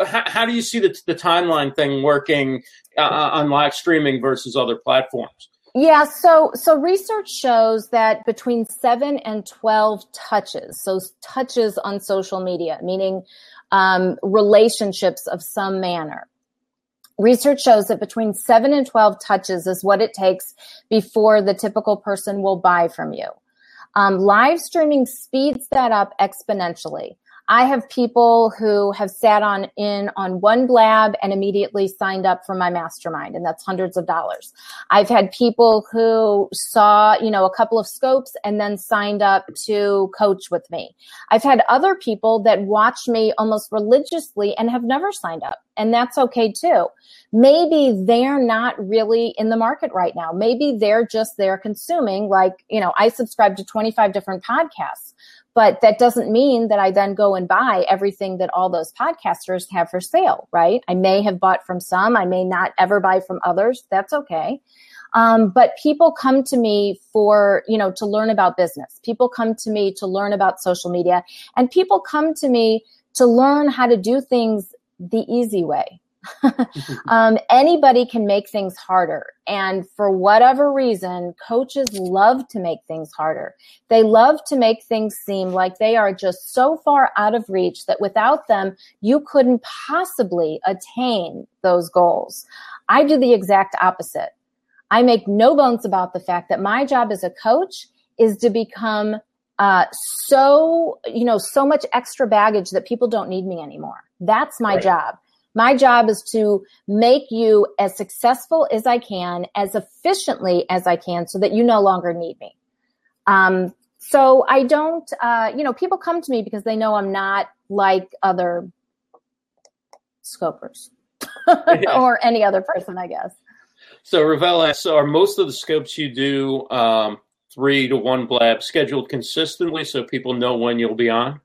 how do you see the timeline thing working on live streaming versus other platforms? Yeah, so research shows that between 7 and 12 touches, so touches on social media, meaning relationships of some manner. Research shows that between 7 and 12 touches is what it takes before the typical person will buy from you. Live streaming speeds that up exponentially. I have people who have sat on one Blab and immediately signed up for my mastermind, and that's hundreds of dollars. I've had people who saw, a couple of scopes and then signed up to coach with me. I've had other people that watch me almost religiously and have never signed up, and that's okay too. Maybe they're not really in the market right now. Maybe they're just there consuming, I subscribe to 25 different podcasts. But that doesn't mean that I then go and buy everything that all those podcasters have for sale, right? I may have bought from some. I may not ever buy from others. That's okay. But people come to me to learn about business. People come to me to learn about social media. And people come to me to learn how to do things the easy way. Anybody can make things harder. And for whatever reason, coaches love to make things harder. They love to make things seem like they are just so far out of reach that without them, you couldn't possibly attain those goals. I do the exact opposite. I make no bones about the fact that my job as a coach is to become so much extra baggage that people don't need me anymore. That's my job. My job is to make you as successful as I can, as efficiently as I can, so that you no longer need me. So I don't, people come to me because they know I'm not like other scopers or any other person, I guess. So Ravelle asks, are most of the scopes you do 3 to 1 Blab scheduled consistently so people know when you'll be on?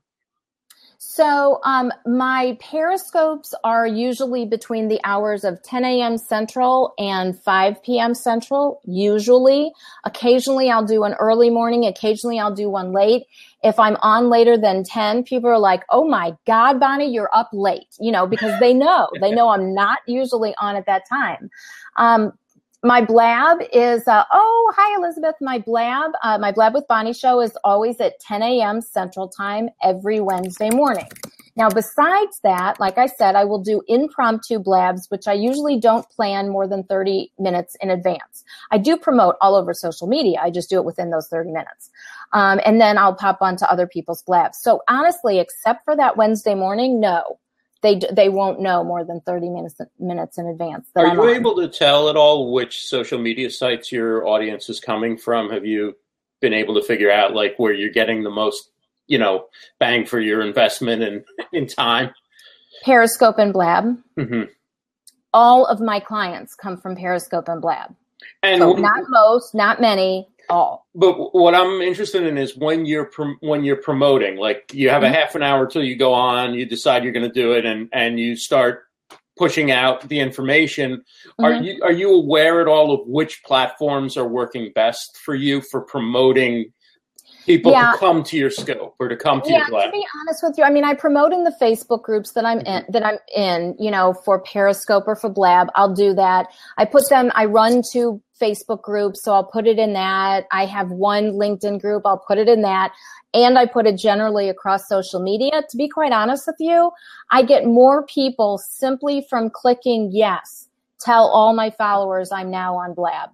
So my Periscopes are usually between the hours of 10 a.m. Central and 5 p.m. Central, usually. Occasionally, I'll do an early morning. Occasionally, I'll do one late. If I'm on later than 10, people are like, oh, my God, Bonnie, you're up late, because they know. They know I'm not usually on at that time. My Blab is, hi, Elizabeth. My Blab with Bonnie show is always at 10 a.m. Central Time every Wednesday morning. Now, besides that, like I said, I will do impromptu Blabs, which I usually don't plan more than 30 minutes in advance. I do promote all over social media. I just do it within those 30 minutes. And then I'll pop onto other people's Blabs. So honestly, except for that Wednesday morning, no. They won't know more than 30 minutes in advance. Are you able to tell at all which social media sites your audience is coming from? Have you been able to figure out where you're getting the most, bang for your investment in time? Periscope and Blab. Mm-hmm. All of my clients come from Periscope and Blab. And so not most, not many. All. But what I'm interested in is when you're promoting, you have a half an hour till you go on, you decide you're going to do it, and you start pushing out the information. Mm-hmm. Are you aware at all of which platforms are working best for you for promoting people to come to your scope or to come to your Blab? To be honest with you, I mean, I promote in the Facebook groups that I'm in, for Periscope or for Blab. I'll do that. I run two Facebook groups, so I'll put it in that. I have one LinkedIn group. I'll put it in that. And I put it generally across social media. To be quite honest with you, I get more people simply from clicking yes. Tell all my followers I'm now on Blab.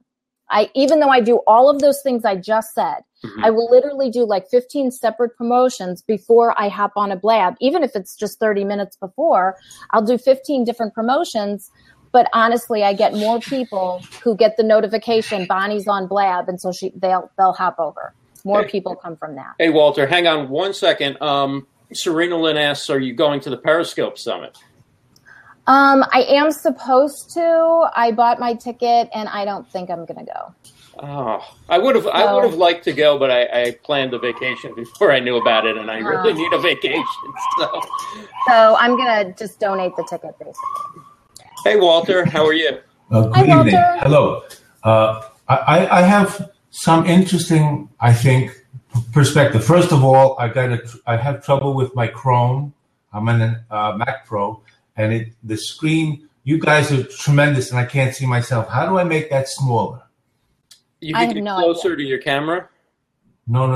Even though I do all of those things I just said, mm-hmm. I will literally do 15 separate promotions before I hop on a Blab. Even if it's just 30 minutes before, I'll do 15 different promotions. But honestly, I get more people who get the notification, Bonnie's on Blab, and so they'll hop over. More people come from that. Hey, Walter, hang on one second. Serena Lynn asks, are you going to the Periscope Summit? I am supposed to. I bought my ticket, and I don't think I'm going to go. Oh, I would have liked to go, but I planned a vacation before I knew about it, and I really need a vacation. So I'm going to just donate the ticket, basically. Hey, Walter, how are you? Hi, evening. Walter. Hello. I have some interesting, I think, perspective. First of all, I had trouble with my Chrome. I'm an Mac Pro. And the screen, you guys are tremendous, and I can't see myself. How do I make that smaller? You can get closer to your camera? No.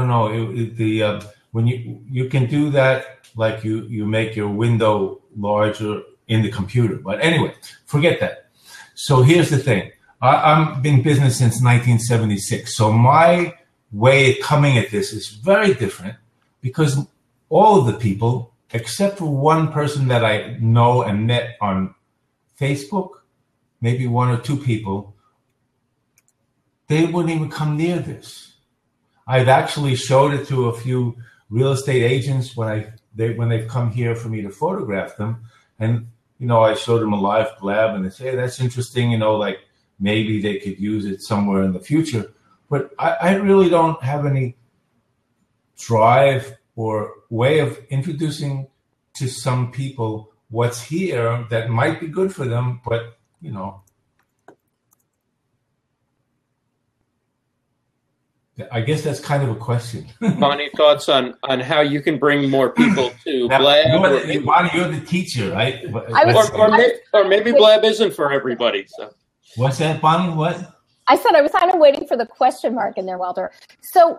When you can do that, like you make your window larger in the computer. But anyway, forget that. So here's the thing. I've been in business since 1976. So my way of coming at this is very different because all of the people, except for one person that I know and met on Facebook, maybe one or two people, they wouldn't even come near this. I've actually showed it to a few real estate agents when they've come here for me to photograph them, and I showed them a live Blab, and they say, hey, that's interesting, like maybe they could use it somewhere in the future. But I really don't have any drive or way of introducing to some people what's here that might be good for them, but I guess that's kind of a question. Bonnie, thoughts on how you can bring more people to Blab? Bonnie, you're the teacher, right? Or maybe Blab isn't for everybody. So. What's that, Bonnie? What? I said I was kind of waiting for the question mark in there, Walter. So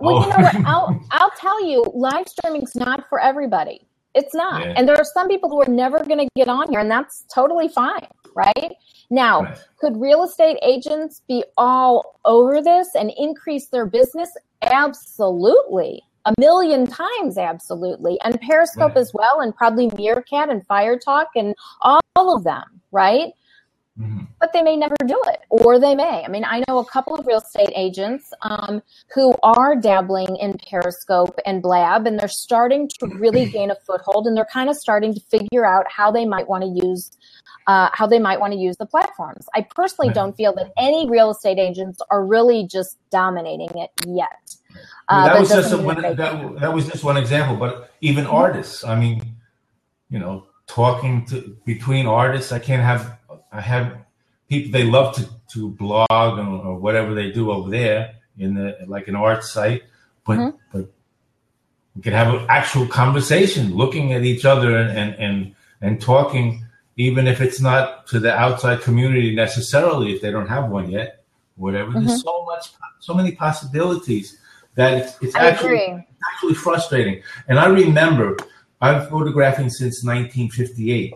I'll tell you, live streaming's not for everybody. It's not. Yeah. And there are some people who are never going to get on here, and that's totally fine, right? Now, Could real estate agents be all over this and increase their business? Absolutely. 1,000,000 times, absolutely. And Periscope as well, and probably Meerkat and Fire Talk and all of them, right? Mm-hmm. But they may never do it, or they may. I mean, I know a couple of real estate agents who are dabbling in Periscope and Blab, and they're starting to really gain a foothold, and they're kind of starting to figure out how they might want to use the platforms. I personally don't feel that any real estate agents are really just dominating it yet. That was just one example, but even artists. I mean, talking between artists, I have people, they love to blog or whatever they do over there in an art site, but we can have an actual conversation, looking at each other and talking, even if it's not to the outside community necessarily, if they don't have one yet, whatever. Mm-hmm. There's so many possibilities that it's actually frustrating. And I remember I'm photographing since 1958.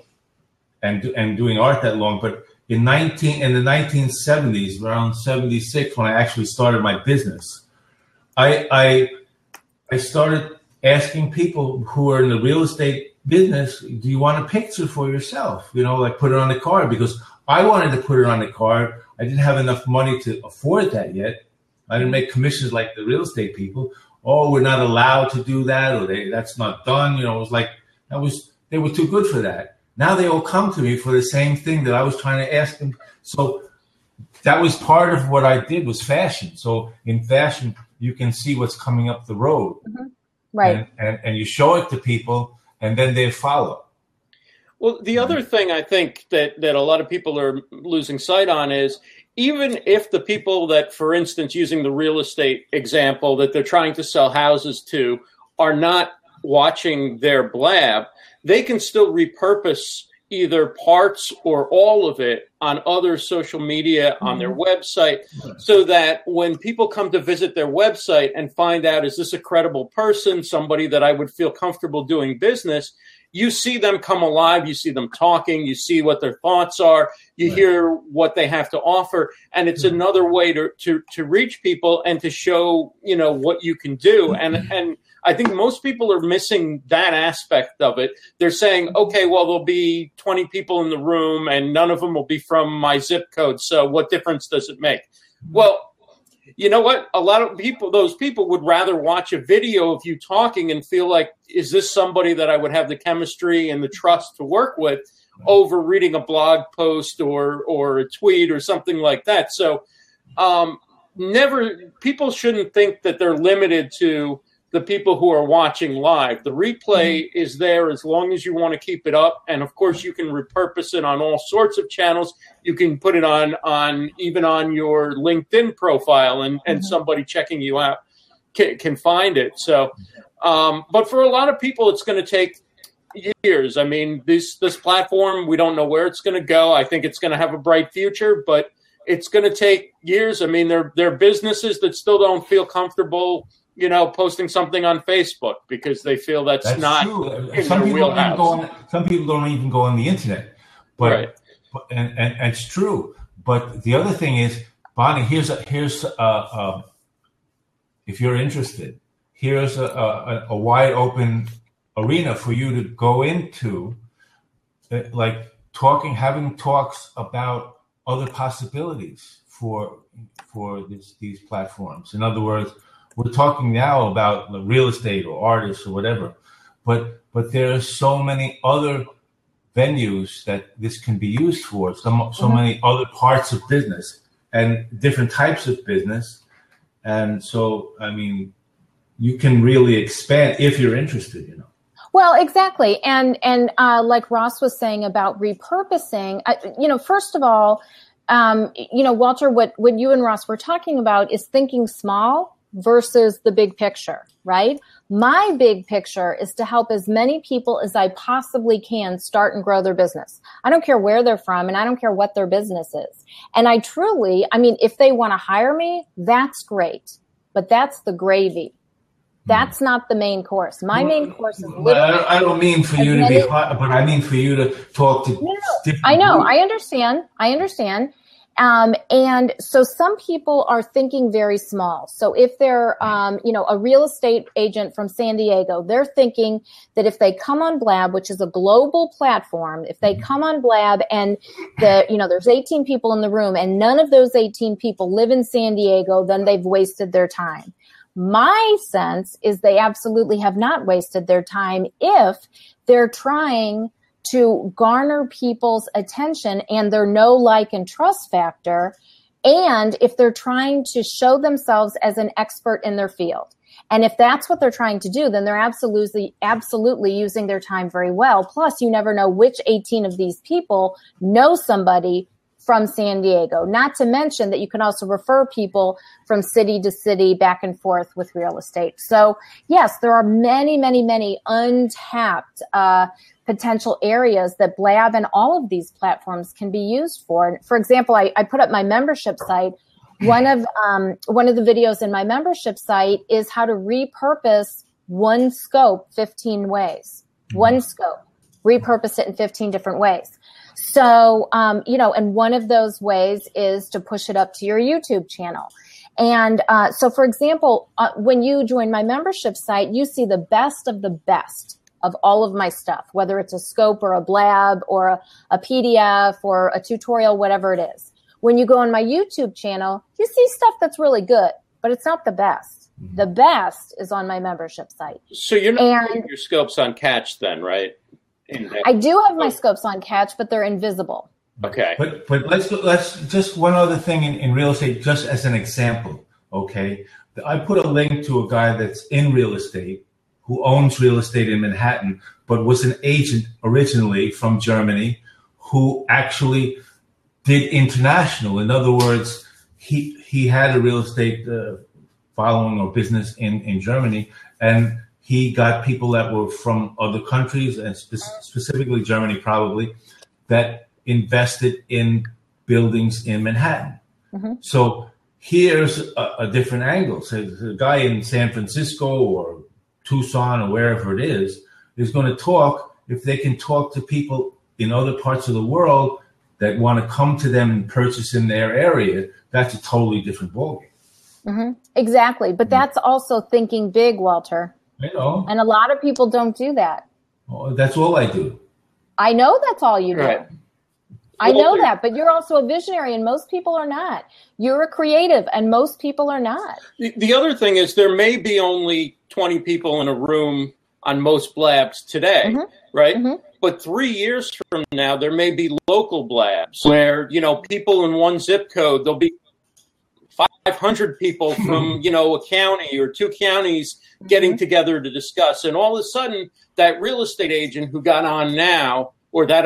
And doing art that long, but in the 1970s, around 76, when I actually started my business, I started asking people who are in the real estate business, do you want a picture for yourself? Put it on the card, because I wanted to put it on the card. I didn't have enough money to afford that yet. I didn't make commissions like the real estate people. Oh, we're not allowed to do that, or that's not done. It was like they were too good for that. Now they all come to me for the same thing that I was trying to ask them. So that was part of what I did, was fashion. So in fashion, you can see what's coming up the road. Mm-hmm. Right. And you show it to people, and then they follow. Well, the other thing I think that a lot of people are losing sight on is, even if the people that, for instance, using the real estate example, that they're trying to sell houses to are not watching their Blab, they can still repurpose either parts or all of it on other social media, on their website, so that when people come to visit their website and find out, is this a credible person, somebody that I would feel comfortable doing business, you see them come alive, you see them talking, you see what their thoughts are, you hear what they have to offer, and it's another way to reach people and to show, what you can do. And I think most people are missing that aspect of it. They're saying, okay, well, there'll be 20 people in the room and none of them will be from my zip code, so what difference does it make? Well, you know what? A lot of people, those people would rather watch a video of you talking and feel like, is this somebody that I would have the chemistry and the trust to work with, over reading a blog post or a tweet or something like that. So people shouldn't think that they're limited to the people who are watching live. The replay is there as long as you want to keep it up. And of course, you can repurpose it on all sorts of channels. You can put it on even on your LinkedIn profile, and somebody checking you out can find it. So, but for a lot of people, it's going to take years. I mean, this platform, we don't know where it's going to go. I think it's going to have a bright future, but it's going to take years. I mean, there are businesses that still don't feel comfortable, you know, posting something on Facebook because they feel that's not in their wheelhouse. Some people don't even go on the internet, but, right. but it's true. But the other thing is, Bonnie, here's if you're interested, here's a wide open arena for you to go into, like having talks about other possibilities for these platforms. In other words, we're talking now about real estate or artists or whatever, but there are so many other venues that this can be used for, so many other parts of business and different types of business. And so, I mean, you can really expand if you're interested, you know. Well, exactly. And like Ross was saying about repurposing, first of all, Walter, what you and Ross were talking about is thinking small versus the big picture, right? My big picture is to help as many people as I possibly can start and grow their business. I don't care where they're from, and I don't care what their business is. And if they want to hire me, that's great. But that's the gravy. That's not the main course. My main course is literally... I don't mean for you to be hot, but I mean for you to talk to... No, I know. People. I understand. And so some people are thinking very small. So if they're, a real estate agent from San Diego, they're thinking that if they come on Blab, which is a global platform, if they come on Blab and there's 18 people in the room and none of those 18 people live in San Diego, then they've wasted their time. My sense is they absolutely have not wasted their time if they're trying to garner people's attention and their know, like, and trust factor, and if they're trying to show themselves as an expert in their field. And if that's what they're trying to do, then they're absolutely using their time very well. Plus, you never know which 18 of these people know somebody from San Diego, not to mention that you can also refer people from city to city back and forth with real estate. So yes, there are many, many, many untapped potential areas that Blab and all of these platforms can be used for. And for example, I put up my membership site. One of the videos in my membership site is how to repurpose one scope 15 ways. One scope, repurpose it in 15 different ways. So, and one of those ways is to push it up to your YouTube channel. And so, for example, when you join my membership site, you see the best of all of my stuff, whether it's a scope or a blab or a PDF or a tutorial, whatever it is. When you go on my YouTube channel, you see stuff that's really good, but it's not the best. The best is on my membership site. So you're not putting your scopes on Catch then, right? I do have my scopes on Catch, but they're invisible. Okay. But let's just one other thing in real estate, just as an example. Okay. I put a link to a guy that's in real estate who owns real estate in Manhattan, but was an agent originally from Germany who actually did international. In other words, he had a real estate following or business in Germany, and he got people that were from other countries, and specifically Germany probably, that invested in buildings in Manhattan. Mm-hmm. So here's a different angle. So the guy in San Francisco or Tucson or wherever it is going to talk, if they can talk to people in other parts of the world that want to come to them and purchase in their area, that's a totally different ballgame. Mm-hmm. Exactly. But that's also thinking big, Walter. I know. And a lot of people don't do that. Oh, that's all I do. I know that's all you do. Right. I know that, but you're also a visionary, and most people are not. You're a creative, and most people are not. The other thing is there may be only 20 people in a room on most blabs today, right? Mm-hmm. But 3 years from now, there may be local blabs where, people in one zip code, there'll be 500 people from, a county or two counties getting together to discuss. And all of a sudden, that real estate agent who got on now, or that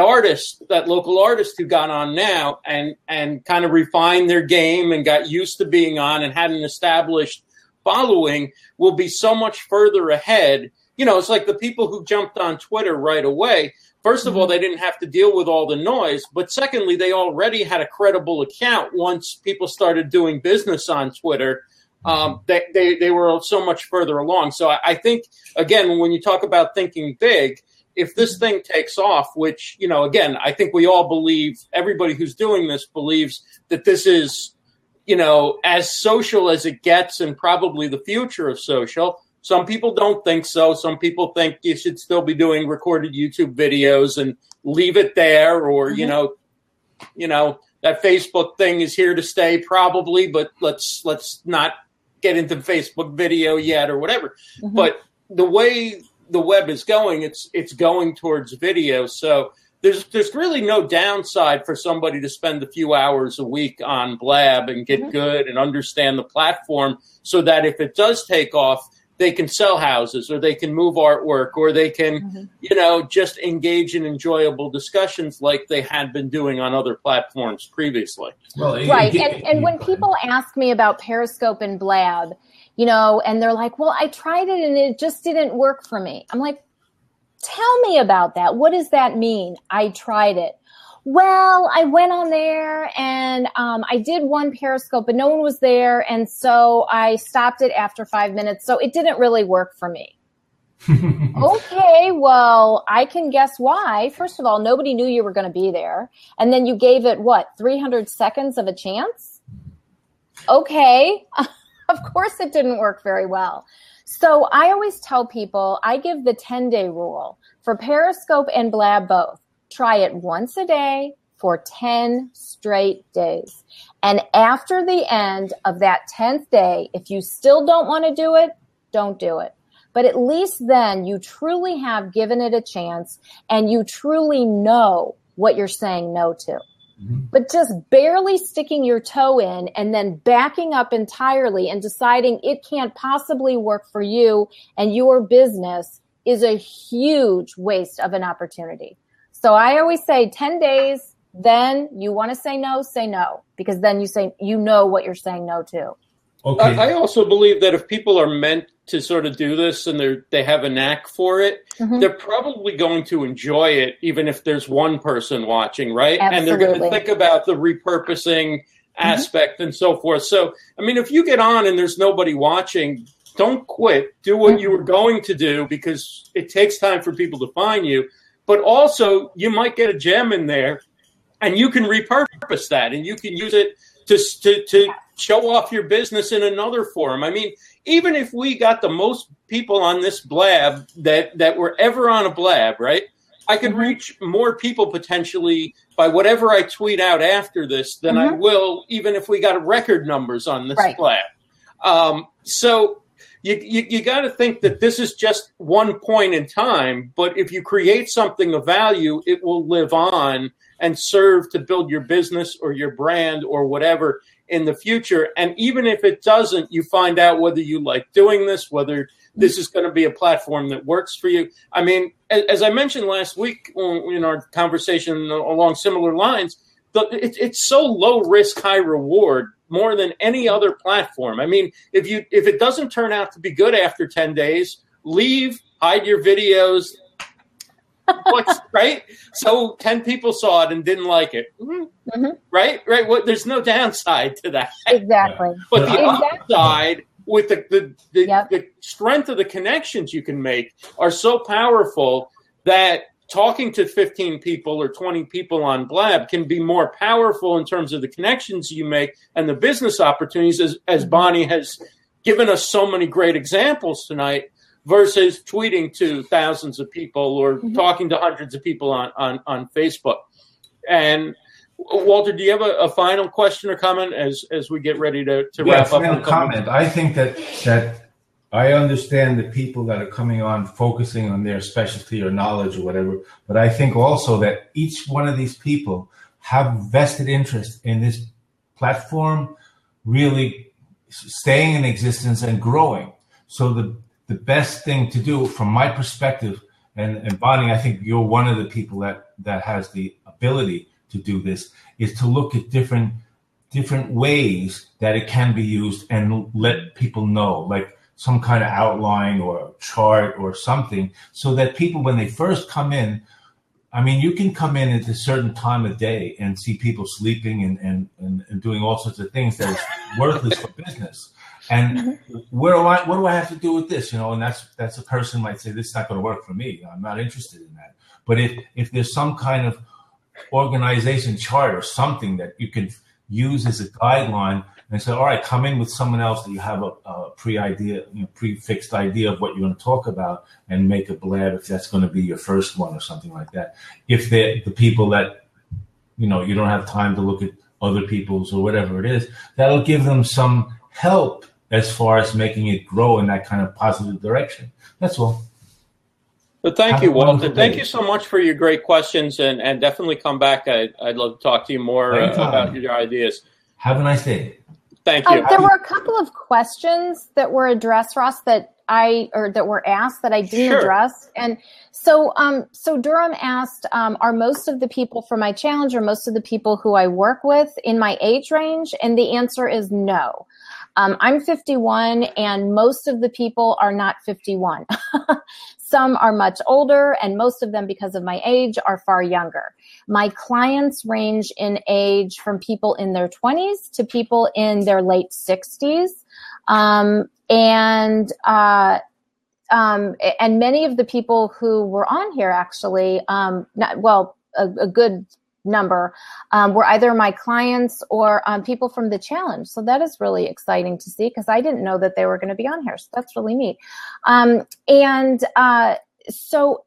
local artist who got on now and kind of refined their game and got used to being on and had an established following, will be so much further ahead. you know, it's like the people who jumped on Twitter right away. First of all, they didn't have to deal with all the noise. But secondly, they already had a credible account once people started doing business on Twitter. They were so much further along. So I think, again, when you talk about thinking big, if this thing takes off, which, you know, again, I think we all believe, everybody who's doing this believes that this is, you know, as social as it gets and probably the future of social. Some people don't think so. Some people think you should still be doing recorded YouTube videos and leave it there, or, you know, that Facebook thing is here to stay probably, but let's not get into Facebook video yet or whatever. Mm-hmm. But the way the web is going, it's going towards video. So there's really no downside for somebody to spend a few hours a week on Blab and get good and understand the platform, so that if it does take off, they can sell houses, or they can move artwork, or they can, you know, just engage in enjoyable discussions like they had been doing on other platforms previously. Well, right. And when people ask me about Periscope and Blab, you know, and they're like, well, I tried it and it just didn't work for me. I'm like, tell me about that. What does that mean? I tried it. Well, I went on there and I did one Periscope, but no one was there. And so I stopped it after 5 minutes. So it didn't really work for me. Okay, well, I can guess why. First of all, nobody knew you were going to be there. And then you gave it, what, 300 seconds of a chance? Okay, of course it didn't work very well. So I always tell people, I give the 10-day rule for Periscope and Blab both. Try it once a day for 10 straight days. And after the end of that 10th day, if you still don't want to do it, don't do it. But at least then you truly have given it a chance and you truly know what you're saying no to. But just barely sticking your toe in and then backing up entirely and deciding it can't possibly work for you and your business is a huge waste of an opportunity. So I always say 10 days, then you want to say no, because then you say, you know what you're saying no to. Okay. I also believe that if people are meant to sort of do this and they have a knack for it, they're probably going to enjoy it, even if there's one person watching, right? Absolutely. And they're going to think about the repurposing aspect and so forth. So, I mean, if you get on and there's nobody watching, don't quit. Do what you were going to do, because it takes time for people to find you. But also, you might get a gem in there, and you can repurpose that, and you can use it to show off your business in another forum. I mean, even if we got the most people on this Blab that were ever on a Blab, right? I could reach more people potentially by whatever I tweet out after this than I will, even if we got record numbers on this Blab. So. You got to think that this is just one point in time, but if you create something of value, it will live on and serve to build your business or your brand or whatever in the future. And even if it doesn't, you find out whether you like doing this, whether this is going to be a platform that works for you. I mean, as I mentioned last week in our conversation along similar lines, it's so low risk, high reward. More than any other platform. I mean, if it doesn't turn out to be good after 10 days, leave, hide your videos, right? So 10 people saw it and didn't like it, right? Well, there's no downside to that. Exactly. But the upside with the strength of the connections you can make are so powerful that talking to 15 people or 20 people on Blab can be more powerful in terms of the connections you make and the business opportunities, as Bonnie has given us so many great examples tonight, versus tweeting to thousands of people or talking to hundreds of people on Facebook. And Walter, do you have a final question or comment as we get ready to wrap up? Final comment. I think that I understand the people that are coming on focusing on their specialty or knowledge or whatever, but I think also that each one of these people have vested interest in this platform really staying in existence and growing. So the best thing to do from my perspective, and Bonnie, I think you're one of the people that has the ability to do this, is to look at different ways that it can be used and let people know. Like some kind of outline or chart or something so that people, when they first come in, I mean, you can come in at a certain time of day and see people sleeping and doing all sorts of things that are worthless for business. And what do I have to do with this? You know, and that's a person might say, this is not going to work for me. I'm not interested in that. But if there's some kind of organization chart or something that you can use as a guideline and say, all right, come in with someone else that you have a prefixed idea of what you want to talk about and make a blab if that's going to be your first one or something like that. If they're the people that, you know, you don't have time to look at other people's or whatever it is, that'll give them some help as far as making it grow in that kind of positive direction. That's all. Well, thank you, Walter. Thank you so much for your great questions, and definitely come back. I'd love to talk to you more about your ideas. Have a nice day. Thank you. There were a couple of questions that were addressed, Ross, that were asked that I didn't address. And so Durham asked, are most of the people for my challenge or most of the people who I work with in my age range? And the answer is no. I'm 51, and most of the people are not 51. Some are much older, and most of them, because of my age, are far younger. My clients range in age from people in their 20s to people in their late 60s. And many of the people who were on here, actually, a good number were either my clients or people from the challenge. So that is really exciting to see because I didn't know that they were going to be on here. So that's really neat. So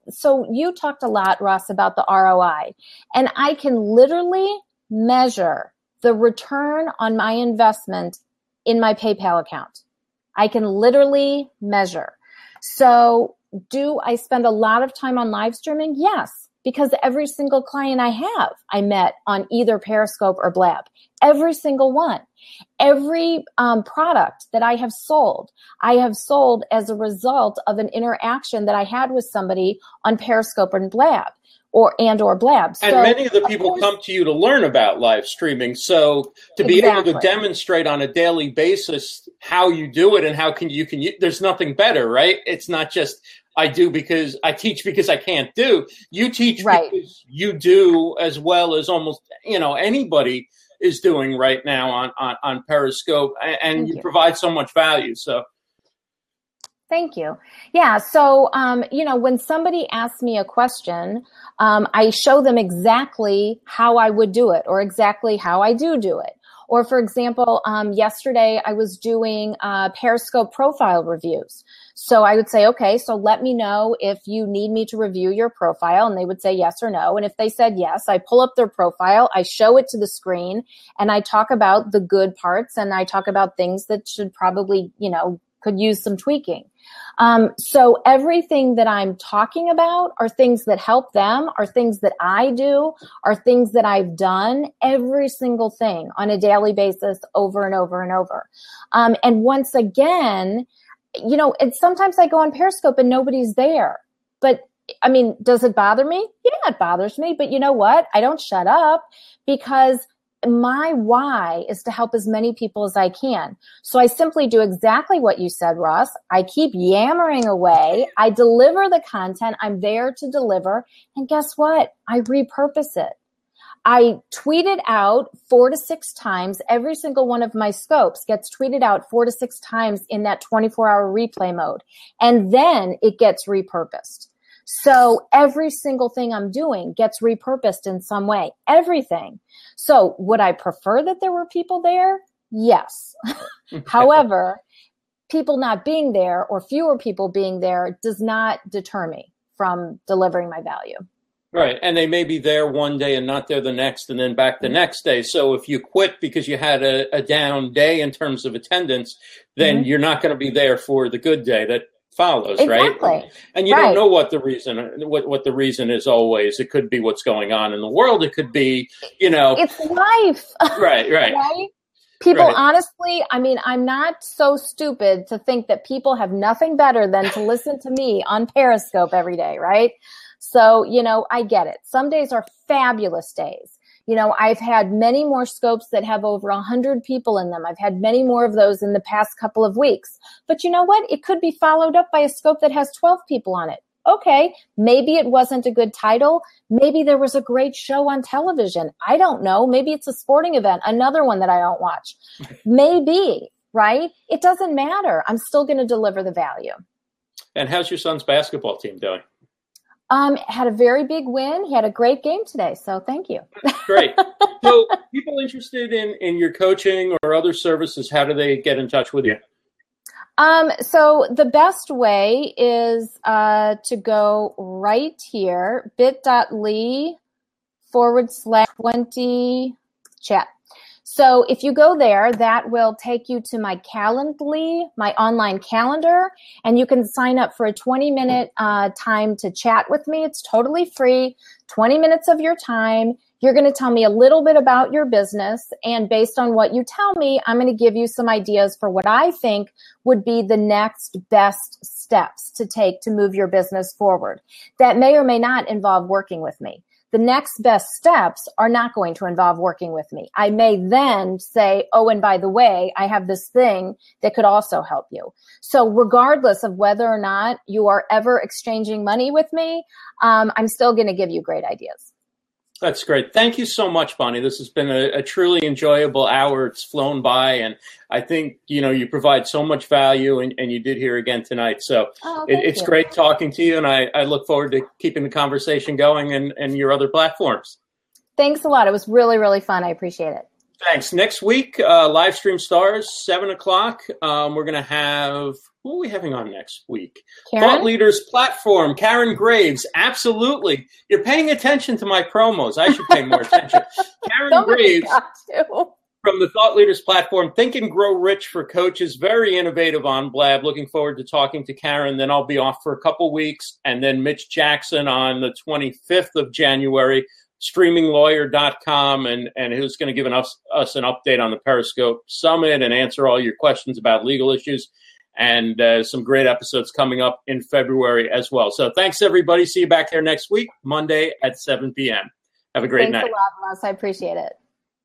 you talked a lot, Ross, about the ROI, and I can literally measure the return on my investment in my PayPal account. I can literally measure. So do I spend a lot of time on live streaming? Yes. Because every single client I have, I met on either Periscope or Blab. Every single one. Every product that I have sold as a result of an interaction that I had with somebody on Periscope and Blab. Or Blab. So, and many of the people come to you to learn about live streaming. So to be able to demonstrate on a daily basis how you do it and how there's nothing better, right? It's not just I do because I teach because I can't do. You teach because you do as well as almost, you know, anybody is doing right now on Periscope, and you provide so much value. So. Thank you. Yeah. So, when somebody asks me a question, I show them exactly how I would do it or exactly how I do it. Or, for example, yesterday I was doing Periscope profile reviews. So I would say, okay, so let me know if you need me to review your profile. And they would say yes or no. And if they said yes, I pull up their profile, I show it to the screen, and I talk about the good parts, and I talk about things that should probably, could use some tweaking. So everything that I'm talking about are things that help them, are things that I do, are things that I've done, every single thing on a daily basis over and over and over. And once again, sometimes I go on Periscope and nobody's there. But I mean, does it bother me? Yeah, it bothers me. But you know what? I don't shut up because my why is to help as many people as I can. So I simply do exactly what you said, Ross. I keep yammering away. I deliver the content. I'm there to deliver. And guess what? I repurpose it. I tweet it out 4 to 6 times. Every single one of my scopes gets tweeted out 4 to 6 times in that 24-hour replay mode. And then it gets repurposed. So every single thing I'm doing gets repurposed in some way, everything. So would I prefer that there were people there? Yes. However, people not being there or fewer people being there does not deter me from delivering my value. Right. And they may be there one day and not there the next and then back the next day. So if you quit because you had a down day in terms of attendance, then you're not going to be there for the good day that follows, exactly. Right? And you don't know what the reason what the reason is always. It could be what's going on in the world. It could be, it's life. Right? People, honestly, I mean, I'm not so stupid to think that people have nothing better than to listen to me on Periscope every day, right? So, I get it. Some days are fabulous days. You know, I've had many more scopes that have over 100 people in them. I've had many more of those in the past couple of weeks. But you know what? It could be followed up by a scope that has 12 people on it. Okay, maybe it wasn't a good title. Maybe there was a great show on television. I don't know. Maybe it's a sporting event, another one that I don't watch. Maybe, right? It doesn't matter. I'm still going to deliver the value. And how's your son's basketball team doing? Had a very big win. He had a great game today, so thank you. Great. So people interested in your coaching or other services, how do they get in touch with you? So the best way is to go right here, bit.ly/20chat. So if you go there, that will take you to my Calendly, my online calendar, and you can sign up for a 20-minute time to chat with me. It's totally free, 20 minutes of your time. You're going to tell me a little bit about your business, and based on what you tell me, I'm going to give you some ideas for what I think would be the next best steps to take to move your business forward. That may or may not involve working with me. The next best steps are not going to involve working with me. I may then say, oh, and by the way, I have this thing that could also help you. So regardless of whether or not you are ever exchanging money with me, I'm still going to give you great ideas. That's great. Thank you so much, Bonnie. This has been a truly enjoyable hour. It's flown by, and I think, you know, you provide so much value, and you did here again tonight. So it's great talking to you, and I look forward to keeping the conversation going and your other platforms. Thanks a lot. It was really, really fun. I appreciate it. Thanks. Next week, Livestream Stars, 7 o'clock. We're going to have... Who are we having on next week? Karen? Thought Leaders Platform, Karen Graves. Absolutely. You're paying attention to my promos. I should pay more attention. Karen Graves from the Thought Leaders Platform, Think and Grow Rich for Coaches. Very innovative on Blab. Looking forward to talking to Karen. Then I'll be off for a couple weeks. And then Mitch Jackson on the 25th of January, streaminglawyer.com, and who's going to give us an update on the Periscope Summit and answer all your questions about legal issues. And some great episodes coming up in February as well. So thanks, everybody. See you back here next week, Monday at 7 p.m. Have a great night. Thanks a lot, Ross. I appreciate it.